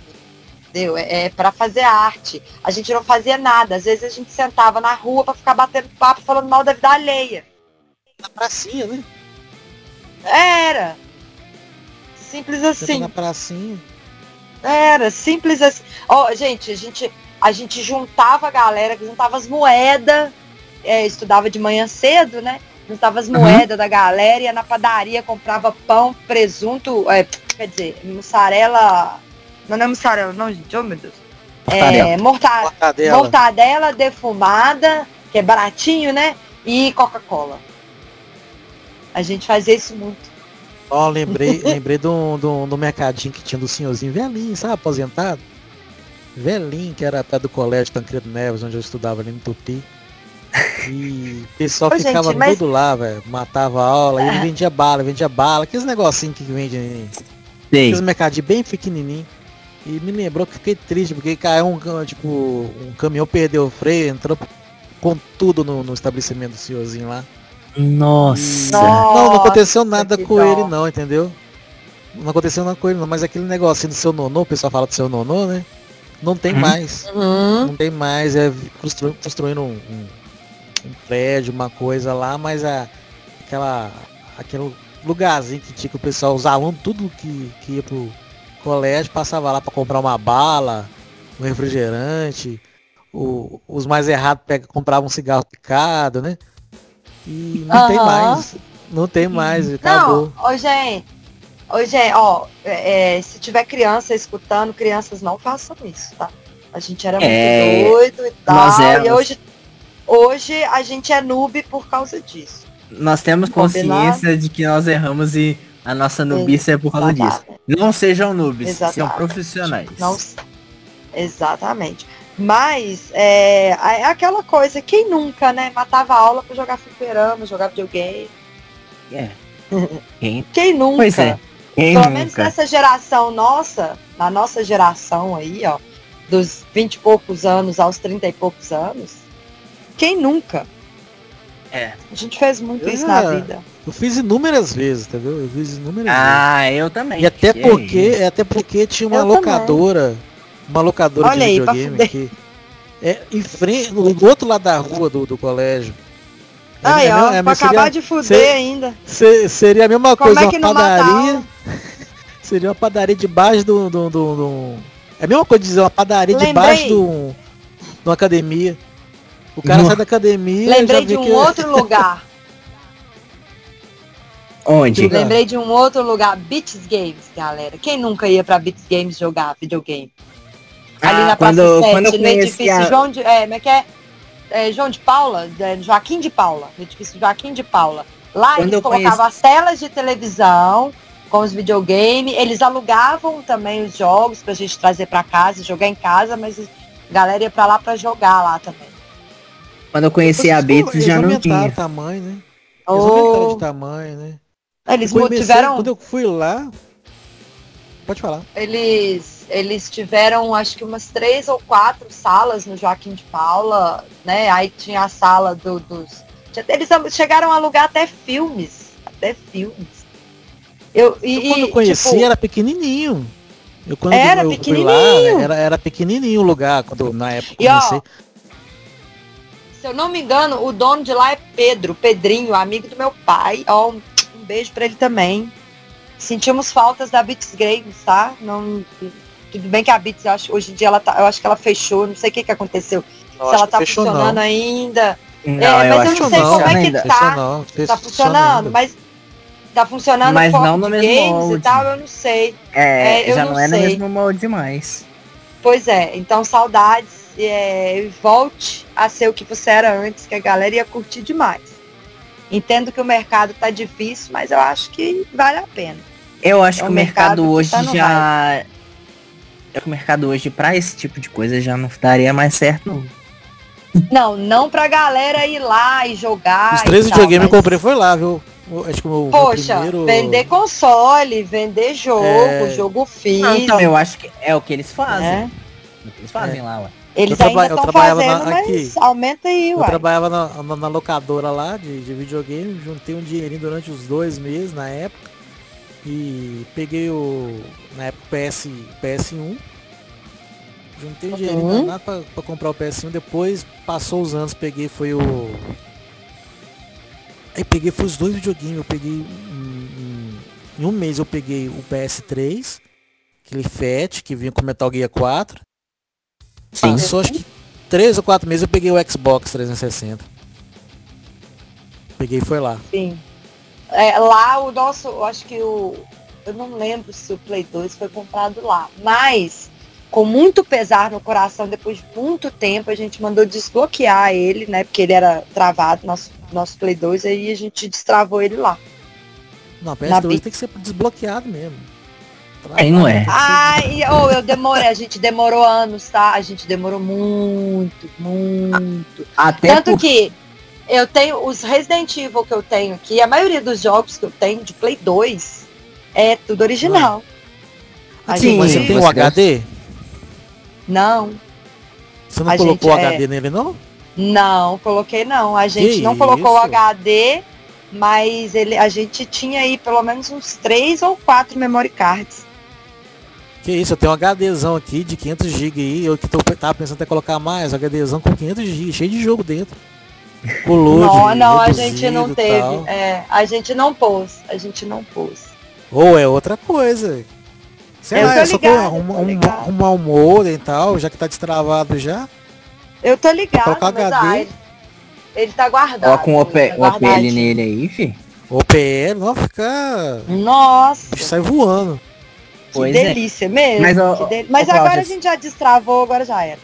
Entendeu? É, é pra fazer arte. A gente não fazia nada. Às vezes a gente sentava na rua pra ficar batendo papo, falando mal da vida alheia. Na pracinha, né? Era. Simples assim. Na pracinha. Era, simples assim. Ó, oh, gente, a gente, a gente juntava a galera, juntava as moedas, é, estudava de manhã cedo, né? Juntava as moedas uhum. da galera, ia na padaria, comprava pão, presunto, é, quer dizer, mussarela Não, não é mussarela, não, gente. Oh, meu Deus. Mortadela. É, morta... mortadela. mortadela defumada, que é baratinho, né? E Coca-Cola. A gente fazia isso muito. Ó, oh, lembrei, lembrei do, do, do mercadinho que tinha do senhorzinho velhinho, sabe? Aposentado. Velhinho, que era perto do colégio Tancredo Neves, onde eu estudava ali no Tupi. E o pessoal Ô, ficava gente, mas... tudo lá, velho. Matava a aula, e ele vendia bala, vendia bala. Aqueles negocinhos que vende, aqueles mercadinhos bem pequenininhos. E me lembrou que fiquei triste, porque caiu um, tipo, um caminhão, perdeu o freio, entrou com tudo no, no estabelecimento do senhorzinho lá. Nossa. Nossa! Não, não aconteceu nada com dó. ele não, entendeu? Não aconteceu nada com ele não, mas aquele negocinho do seu nonô, o pessoal fala do seu nonô, né? Não tem hum. mais. Uhum. Não tem mais, é construindo, construindo um, um, um prédio, uma coisa lá, mas a, aquela, aquele lugarzinho que tinha que o pessoal, os alunos, tudo que, que ia pro colégio, passava lá pra comprar uma bala, um refrigerante, o, os mais errados compravam um cigarro picado, né? E não uhum. tem mais, não tem mais, acabou. Não, ô gente, ô, gente ó, é, se tiver criança escutando, crianças não façam isso, tá? A gente era é, muito doido e tal, e hoje, hoje a gente é noob por causa disso. Nós temos consciência Combinado? de que nós erramos e a nossa noobice é por causa disso. Não sejam noobs, Exatamente. sejam profissionais. Não, exatamente. Mas é, é aquela coisa, quem nunca, né? Matava a aula pra jogar fliperama, jogar videogame. É. Quem, quem nunca? Pois é. Quem Pelo nunca? menos nessa geração nossa, na nossa geração aí, ó, dos vinte e poucos anos aos trinta e poucos anos, quem nunca? É. A gente fez muito eu isso já, na vida. Eu fiz inúmeras vezes, tá vendo? Eu fiz inúmeras ah, vezes. Ah, eu também. E até porque, até porque tinha uma eu locadora. Também. Uma locadora Olha de videogame aí, que é em frente, no, do outro lado da rua do, do colégio. Ai, é, ó, é, pra seria, acabar de fuder ser, ainda. Ser, seria a mesma Como coisa, é uma padaria. Seria uma padaria debaixo do, do, do, do... É a mesma coisa dizer uma padaria Lembrei. debaixo do, de uma academia. O cara Não. sai da academia... Lembrei de um que... outro lugar. Onde? Lugar? Lembrei de um outro lugar. Beats Games, galera. Quem nunca ia pra Beats Games jogar videogame? Ali ah, na Praça sete, no edifício a... João de... É, como é que é? é? João de Paula? É, Joaquim de Paula. No edifício Joaquim de Paula. Lá quando eles colocavam conheço... as telas de televisão com os videogames. Eles alugavam também os jogos pra gente trazer pra casa, jogar em casa, mas a galera ia pra lá pra jogar lá também. Quando eu conheci a Beats já não tinha. Tamanho, né? Eles oh. aumentaram de tamanho, né? Eles comecei, tiveram... Quando eu fui lá... Pode falar. Eles... Eles tiveram, acho que umas três ou quatro salas no Joaquim de Paula, né? Aí tinha a sala do, dos... Eles chegaram a alugar até filmes. Até filmes. Eu, e, eu quando eu conheci, tipo, era pequenininho. Eu, quando era eu, eu pequenininho. Lá, era, era pequenininho o lugar, quando, na época eu conheci. Ó, se eu não me engano, o dono de lá é Pedro, Pedrinho, amigo do meu pai. Ó, um, um beijo pra ele também. Sentimos faltas da Beats Games, tá? Não... Tudo bem que a Beats, eu acho, hoje em dia, ela tá, eu acho que ela fechou, não sei o que, que aconteceu. Não, se ela tá fechou, funcionando não. ainda. Não, é, mas eu, eu não sei não, como é que tá. Não, tá funcionando, mas... Tá funcionando mas não no mesmo games molde. E tal, eu não sei. É, é eu já não, não é sei. no mesmo molde mais. Pois é, então saudades. É, volte a ser o que você era antes, que a galera ia curtir demais. Entendo que o mercado tá difícil, mas eu acho que vale a pena. Eu acho é que o mercado, mercado hoje tá já... Raio. O mercado hoje pra esse tipo de coisa já não daria mais certo, não. Não, não pra galera ir lá e jogar. Os três videogames mas... eu comprei foi lá, viu? Acho que o meu, Poxa, meu primeiro... vender console, vender jogo, é... jogo físico. Não, então, eu acho que é o que eles fazem. É. O que eles fazem é. lá, ué. Eles eu ainda estão traba- fazendo, na, mas aqui. aumenta aí, ué. Eu trabalhava na, na, na locadora lá de, de videogame, juntei um dinheirinho durante os dois meses na época. E peguei o, na época, P S, P S um, juntei dinheiro uhum. lá pra, pra comprar o P S um, depois passou os anos, peguei, foi o... Aí peguei, foi os dois videogames, eu peguei, em, em, em um mês eu peguei o P S três, aquele Fat, que vinha com Metal Gear quatro, Sim. passou acho que três ou quatro meses eu peguei o Xbox trezentos e sessenta, peguei e foi lá. Sim. É, lá o nosso, acho que o, eu não lembro se o Play dois foi comprado lá, mas com muito pesar no coração, depois de muito tempo, a gente mandou desbloquear ele, né, porque ele era travado, nosso, nosso Play dois, aí a gente destravou ele lá. Não, a P S dois tem que ser desbloqueado mesmo. Aí não é. Ai, oh, eu demorei, a gente demorou anos, tá? A gente demorou muito, muito. Até tanto por... que eu tenho, os Resident Evil que eu tenho aqui, a maioria dos jogos que eu tenho de Play dois é tudo original. Ah. Sim, mas você tem o H D? Não. Você não a colocou gente, o H D é... nele, não? Não, coloquei não. A gente que não isso? colocou o H D, mas ele, a gente tinha aí pelo menos uns três ou quatro memory cards. Que isso, eu tenho um HDzão aqui de quinhentos gigas aí, eu que tô, tava pensando até colocar mais, um HDzão com quinhentos gigas, cheio de jogo dentro. Colou não, de, não, a gente não teve, é, a gente não pôs, a gente não pôs. Ou é outra coisa. Sei eu lá, tô é só ligado, um, um, um almoço e tal, já que tá destravado já. Eu tô ligado, mas H D. Ele tá guardado. Coloca um O P L tá nele aí, fi. O P L, não fica... Nossa. Sai voando. Que pois delícia é. Mesmo. Mas, ó, deli... Mas ó, agora Cláudia, a gente já destravou, agora já era.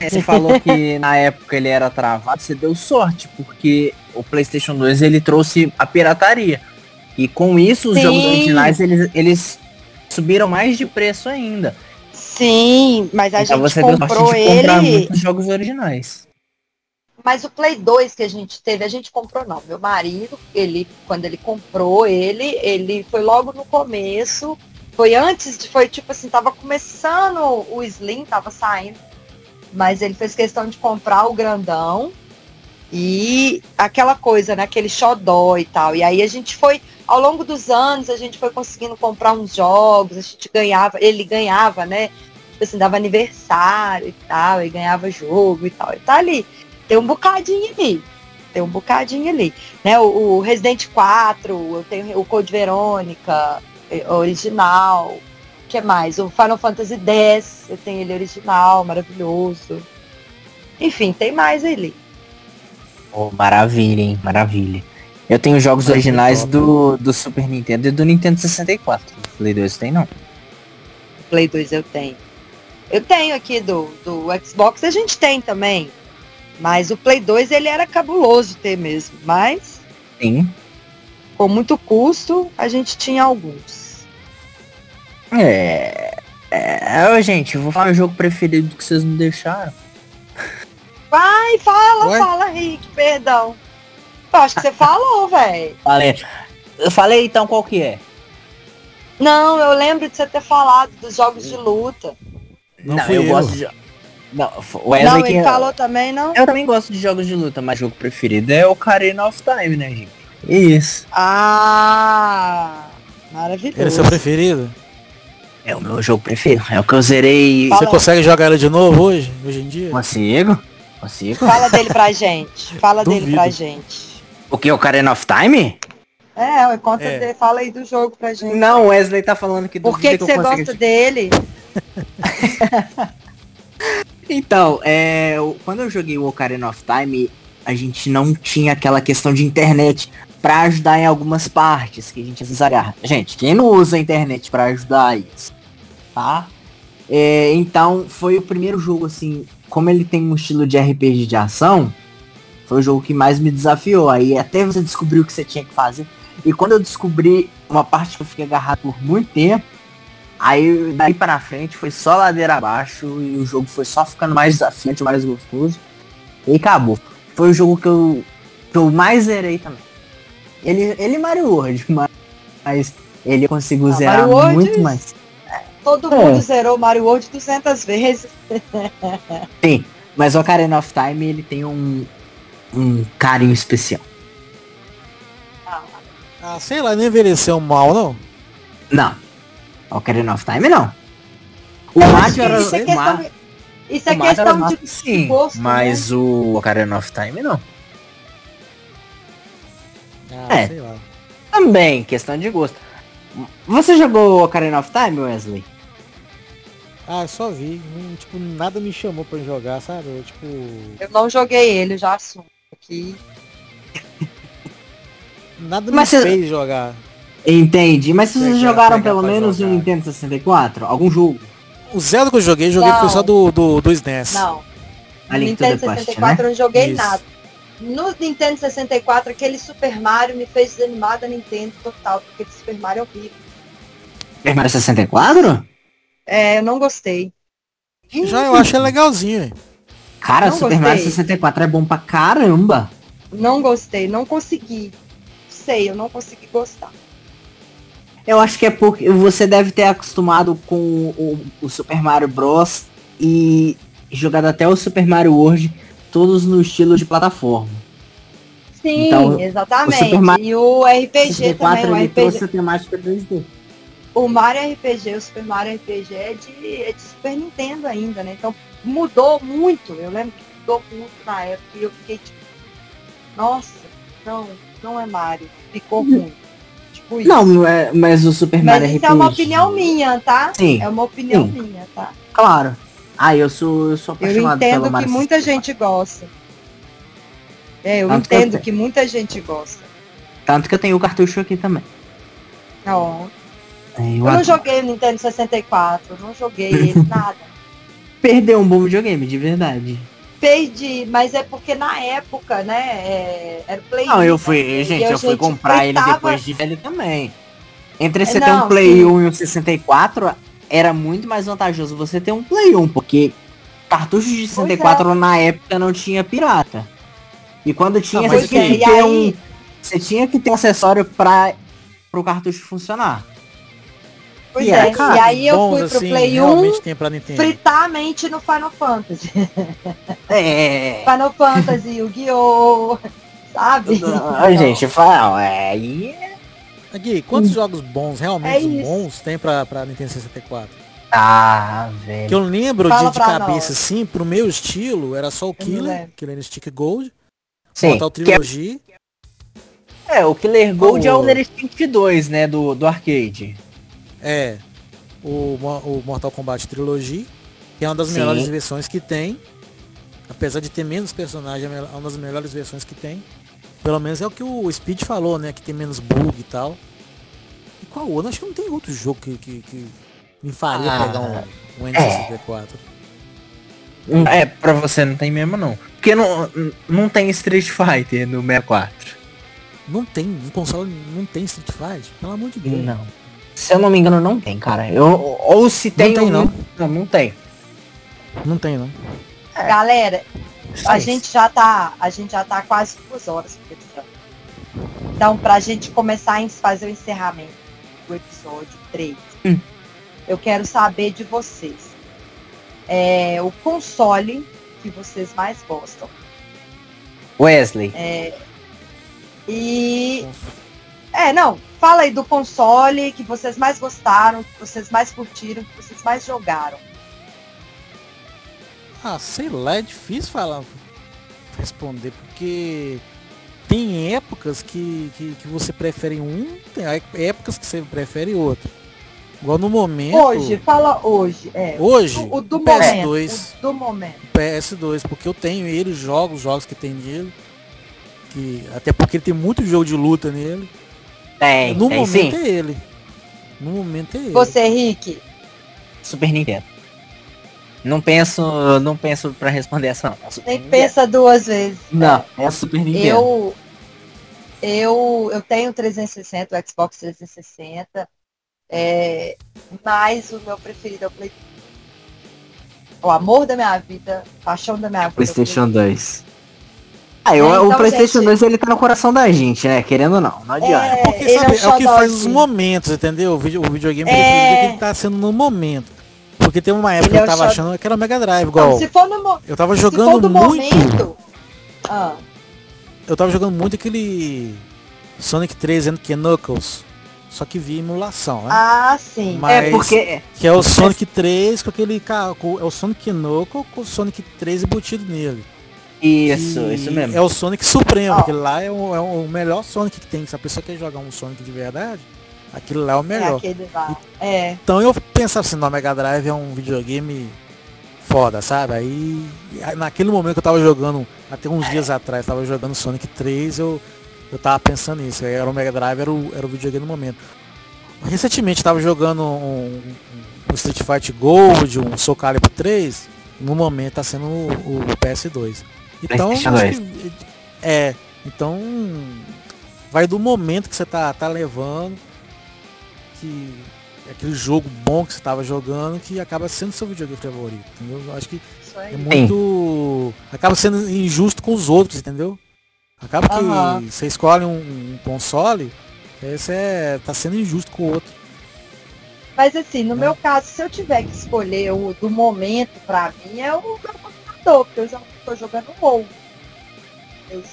Você falou que na época ele era travado, você deu sorte, porque o PlayStation dois ele trouxe a pirataria. E com isso, os Sim. jogos originais, eles, eles subiram mais de preço ainda. Sim, mas a então gente você comprou deu sorte de ele... muitos jogos originais. Mas o Play dois que a gente teve, a gente comprou não. Meu marido, ele, quando ele comprou ele, ele foi logo no começo. Foi antes, de, foi tipo assim, tava começando o Slim, tava saindo. Mas ele fez questão de comprar o grandão. E aquela coisa, né, aquele xodó e tal. E aí a gente foi, ao longo dos anos, a gente foi conseguindo comprar uns jogos. A gente ganhava, ele ganhava, né, tipo assim, dava aniversário e tal. E ganhava jogo e tal. E tá ali. Tem um bocadinho ali, tem um bocadinho ali, né, o, o Resident quatro, eu tenho o Code Verônica, original, o que mais? O Final Fantasy dez, eu tenho ele original, maravilhoso, enfim, tem mais ali. Oh, maravilha, hein, maravilha. Eu tenho jogos originais do, do Super Nintendo e do Nintendo sessenta e quatro, o Play dois tem não? O Play dois eu tenho, eu tenho aqui do, do Xbox, a gente tem também. Mas o Play dois, ele era cabuloso ter mesmo, mas... Sim. Com muito custo, a gente tinha alguns. É... é gente, vou falar o jogo preferido que vocês me deixaram. Vai, fala, What? fala, Rick, perdão. Eu acho que você falou, velho. Falei. Eu falei, então, qual que é? Não, eu lembro de você ter falado dos jogos de luta. Não, Não eu, eu gosto de... Não, Wesley não, ele que... falou também, não? Eu também gosto de jogos de luta, mas o jogo preferido é o Ocarina of Time, né, gente? Isso. Ah, maravilhoso. Ele é seu preferido? É o meu jogo preferido, é o que eu zerei. Fala. Você consegue jogar ele de novo hoje, hoje em dia? Consigo, consigo. Fala dele pra gente, fala Duvido. dele pra gente. O que, o Ocarina of Time? É, conta é. dele, fala aí do jogo pra gente. Não, Wesley tá falando que... Por que, que, que você gosta de... dele? Então, é, quando eu joguei o Ocarina of Time, a gente não tinha aquela questão de internet pra ajudar em algumas partes que a gente às vezes agarra. Gente, quem não usa a internet pra ajudar isso, tá? É, então, foi o primeiro jogo, assim, como ele tem um estilo de R P G de ação, foi o jogo que mais me desafiou. Aí até você descobriu o que você tinha que fazer. E quando eu descobri uma parte que eu fiquei agarrado por muito tempo, aí daí para frente foi só ladeira abaixo e o jogo foi só ficando mais desafiante, mais gostoso. E acabou. Foi o jogo que eu, que eu mais zerei também. Ele ele Mario World, mas ele conseguiu ah, zerar Mario World, muito mais. Todo é. mundo zerou Mario World duzentas vezes. Sim, mas o Ocarina of Time ele tem um, um carinho especial. Ah, sei lá, não envelheceu mal não? Não. Ocarina of Time não. O Mario era... Isso é questão, Mar... isso é questão Mar... de sim, gosto, mas né? O Ocarina of Time não. Ah, é, sei lá. Também, questão de gosto. Você jogou Ocarina of Time, Wesley? Ah, eu só vi. Não, tipo, nada me chamou pra jogar, sabe? Eu, tipo... eu não joguei ele, já assumo aqui. Nada me mas fez você... jogar. Entende, mas vocês Pega, jogaram pelo menos o Nintendo sessenta e quatro? Algum jogo? O Zelda que eu joguei, joguei não. foi só do, do, do S N E S. Não, no Nintendo sessenta e quatro eu não joguei nada. No Nintendo sessenta e quatro, aquele Super Mario me fez desanimar da Nintendo total, porque esse Super Mario é horrível. Super Mario sessenta e quatro? É, eu não gostei. Já eu achei legalzinho, hein? Cara, não Super gostei. Mario sessenta e quatro é bom pra caramba. Não gostei, não consegui. Sei, eu não consegui gostar. Eu acho que é porque você deve ter acostumado com o, o Super Mario Bros. E jogado até o Super Mario World, todos no estilo de plataforma. Sim, então, exatamente. O Super Mario e o R P G também. O R P G trouxe a temática dois D. O Mario R P G, o Super Mario R P G é de, é de Super Nintendo ainda, né? Então mudou muito. Eu lembro que mudou muito na época e eu fiquei tipo, nossa, não, não é Mario. Ficou ruim. Tipo isso. Não, é, mas o Super Mario mas R P G... Mas isso é uma opinião minha, tá? Sim. É uma opinião Sim. minha, tá? Claro. Ah, eu sou, eu sou apaixonado pelo Mario. Eu entendo que muita gente gosta. É, eu Tanto entendo que, eu que muita gente gosta. Tanto que eu tenho o cartucho aqui também. Não. É, eu eu não joguei o Nintendo sessenta e quatro, não joguei esse, nada. Perdeu um bom videogame, de verdade. Perdi, mas é porque na época, né, é, era o Play Não, um, eu fui, né? gente, eu, eu fui gente comprar ele tava... depois de velho também. Entre você não, ter um Play sim. um e um sessenta e quatro, era muito mais vantajoso você ter um Play um, porque cartuchos de sessenta e quatro é. na época não tinha pirata. E quando tinha, não, você, tinha é. que ter um, você tinha que ter um acessório para o cartucho funcionar. Pois e é, é cara, e aí eu fui pro assim, Play um fritar a mente no Final Fantasy. É. Final Fantasy, Yu-Gi-Oh! Sabe? Não, gente, fala, é... Gui, quantos hum. jogos bons, realmente é bons, tem pra, pra Nintendo sessenta e quatro? Ah, velho. Que eu lembro de, de cabeça, assim, pro meu estilo, era só o Killer, Killer Instinct Gold, Mortal Trilogy. É, o Killer Gold oh. é o Killer Instinct dois, né, do, do arcade. É, o, o Mortal Kombat Trilogy, que é uma das Sim. melhores versões que tem. Apesar de ter menos personagens, é uma das melhores versões que tem. Pelo menos é o que o Speed falou, né? Que tem menos bug e tal. E qual outro? Acho que não tem outro jogo que, que, que me faria ah, pegar um, um N sessenta e quatro. É, é, pra você não tem mesmo não. Porque não, não tem Street Fighter no sessenta e quatro. Não tem, no console não tem Street Fighter? Pelo amor de Deus. Não. Se eu não me engano, não tem, cara. Eu, ou se tem, não tem, não. Não, não tem. Não tem, não. É. Galera, a gente, já tá, a gente já tá quase duas horas. Então, pra gente começar a fazer o encerramento do episódio três, hum. eu quero saber de vocês. É, o console que vocês mais gostam. Wesley. É, e... É, não, fala aí do console que vocês mais gostaram, que vocês mais curtiram, que vocês mais jogaram. Ah, sei lá, é difícil falar, responder, porque tem épocas que, que, que você prefere um, tem épocas que você prefere outro. Igual no momento... Hoje, fala hoje. É, hoje, o, o, do o P S dois. O do momento. O P S dois, porque eu tenho ele, jogo os jogos que tem nele. Que, até porque ele tem muito jogo de luta nele. Tem, no tem, momento sim. é ele. No momento é ele. Você, Rick? Super Nintendo. Não penso, não penso pra responder essa não. É Nem pensa duas vezes. Não, é, é Super Nintendo. Eu, eu, eu tenho trezentos e sessenta, o Xbox trezentos e sessenta, é, mas o meu preferido é o Play. O amor da minha vida, a paixão da minha vida. PlayStation dois. Ah, eu, é, então, o PlayStation gente... dois ele tá no coração da gente, né? Querendo ou não, não adianta. É, porque, sabe, é, é o que faz os momentos, entendeu? O, video, o videogame é... que ele tá sendo no momento. Porque tem uma época ele que eu tava shot... achando que era o Mega Drive, igual. Não, se for no mo... Eu tava jogando se for muito. Momento... Ah. Eu tava jogando muito aquele Sonic três and Knuckles. Só que via emulação, né? Ah, sim. Mas é porque. Que é o Sonic três com aquele carro. É o Sonic Knuckles com o Sonic três embutido nele. Isso, e isso mesmo. É o Sonic Supremo, oh. aquele lá é o, é o melhor Sonic que tem. Se a pessoa quer jogar um Sonic de verdade, aquele lá é o melhor. É aquele lá. E, é. Então eu pensava assim, o Mega Drive é um videogame foda, sabe? Aí naquele momento que eu tava jogando, até uns é. dias atrás, tava jogando Sonic três, eu eu tava pensando nisso, era o Mega Drive, era o, era o videogame no momento. Recentemente tava jogando um, um Street Fighter Gold, um Soul Calibur três, no momento tá sendo o, o P S dois. Então, que, é, então vai do momento que você tá, tá levando, que aquele jogo bom que você tava jogando, que acaba sendo seu videogame favorito, entendeu? Eu acho que é muito... Sim. Acaba sendo injusto com os outros, entendeu? Acaba que uhum. você escolhe um, um console, esse é, tá sendo injusto com o outro. Mas assim, no é. meu caso, se eu tiver que escolher o do momento, pra mim, é o meu computador, porque eu já tô jogando um WoW.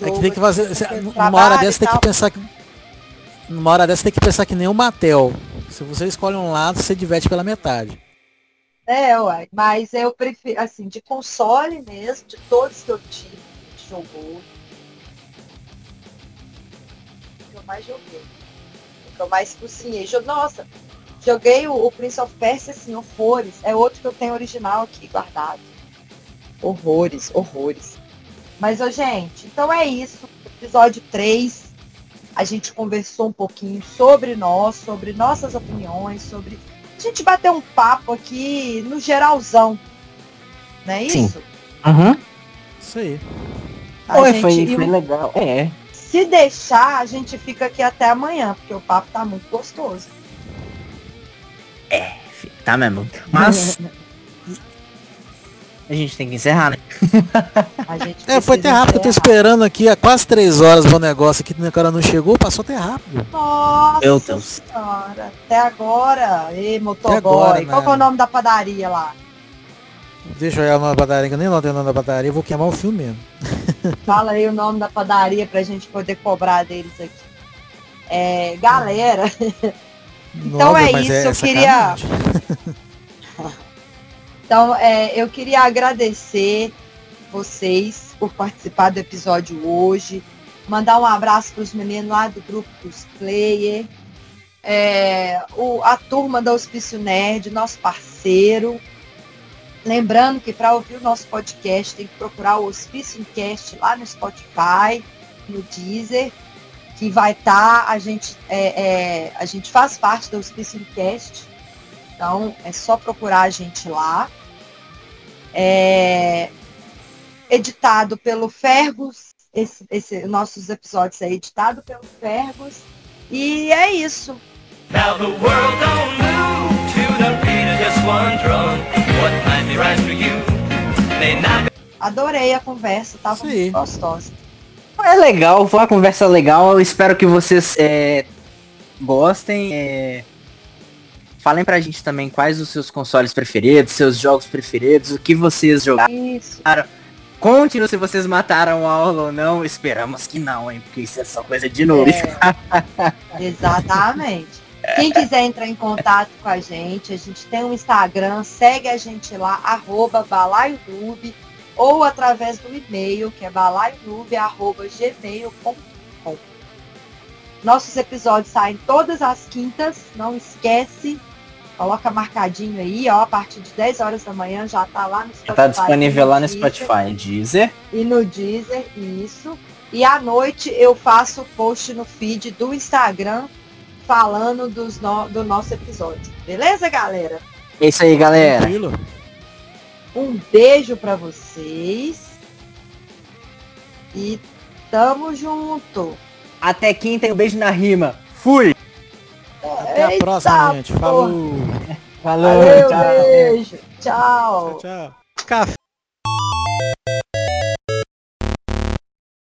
É que tem que fazer... Você, numa hora dessa tem que pensar que... Numa hora dessa tem que pensar que nem o Mattel. Se você escolhe um lado, você diverte pela metade. É, uai, mas eu prefiro, assim, de console mesmo, de todos que eu tive, que jogou, o que eu mais joguei, o que eu mais cozinhei. Nossa, joguei o, o Prince of Persia, assim, horrores, é outro que eu tenho original aqui guardado. Horrores, horrores. Mas, ó, gente, então é isso, episódio três, a gente conversou um pouquinho sobre nós, sobre nossas opiniões, sobre... A gente bateu um papo aqui no geralzão, não é isso? Aham, uhum. Isso aí. Oi, gente... foi, foi legal, é. Se deixar, a gente fica aqui até amanhã, porque o papo tá muito gostoso. É, tá mesmo. Mas a gente tem que encerrar, né? A gente é, foi até rápido, encerrar. Eu tô esperando aqui há quase três horas o negócio aqui, minha cara não chegou, passou até rápido. Nossa, meu Deus. Senhora, até agora. Ei, motoboy, agora, qual que é o nome da padaria lá? Deixa eu olhar o nome da padaria, que eu nem notei o nome da padaria, eu vou queimar o filme mesmo. Fala aí o nome da padaria pra gente poder cobrar deles aqui. É, galera, então Nossa, é isso, é, eu queria... Então, é, eu queria agradecer vocês por participar do episódio hoje, mandar um abraço para os meninos lá do grupo dos Player, é, o, a turma da Hospício Nerd, nosso parceiro. Lembrando que para ouvir o nosso podcast tem que procurar o Hospício Incast lá no Spotify, no Deezer, que vai estar, tá, a, é, é, a gente faz parte do Hospício Incast. Então, é só procurar a gente lá. É... Editado pelo Fergus. Esse, esse, nossos episódios é editado pelo Fergus. E é isso. Now the world don't move to the beat of this one drum. What might be right for you may not be... Adorei a conversa, tava Sim. muito gostosa. É legal, foi uma conversa legal. Eu espero que vocês é, gostem. É... Falem pra gente também quais os seus consoles preferidos, seus jogos preferidos, o que vocês jogaram. Isso. Conte-nos se vocês mataram a aula ou não. Esperamos que não, hein? Porque isso é só coisa de novo. É. Exatamente. Quem quiser entrar em contato com a gente, a gente tem um Instagram, segue a gente lá, arroba balaiodub, ou através do e-mail, que é balaiodub arroba gmail ponto com. Nossos episódios saem todas as quintas, não esquece. Coloca marcadinho aí, ó, a partir de dez horas da manhã já tá lá no Spotify. Tá disponível lá no Spotify, Deezer. E no Deezer, isso. E à noite eu faço o post no feed do Instagram falando dos no, do nosso episódio. Beleza, galera? É isso aí, galera. Tranquilo. Um beijo pra vocês. E tamo junto. Até quinta e um beijo na rima. Fui! Até a Eita próxima, gente. Falou. Porra. Falou. Valeu, tchau. Beijo. Tchau. Tchau, tchau. Café.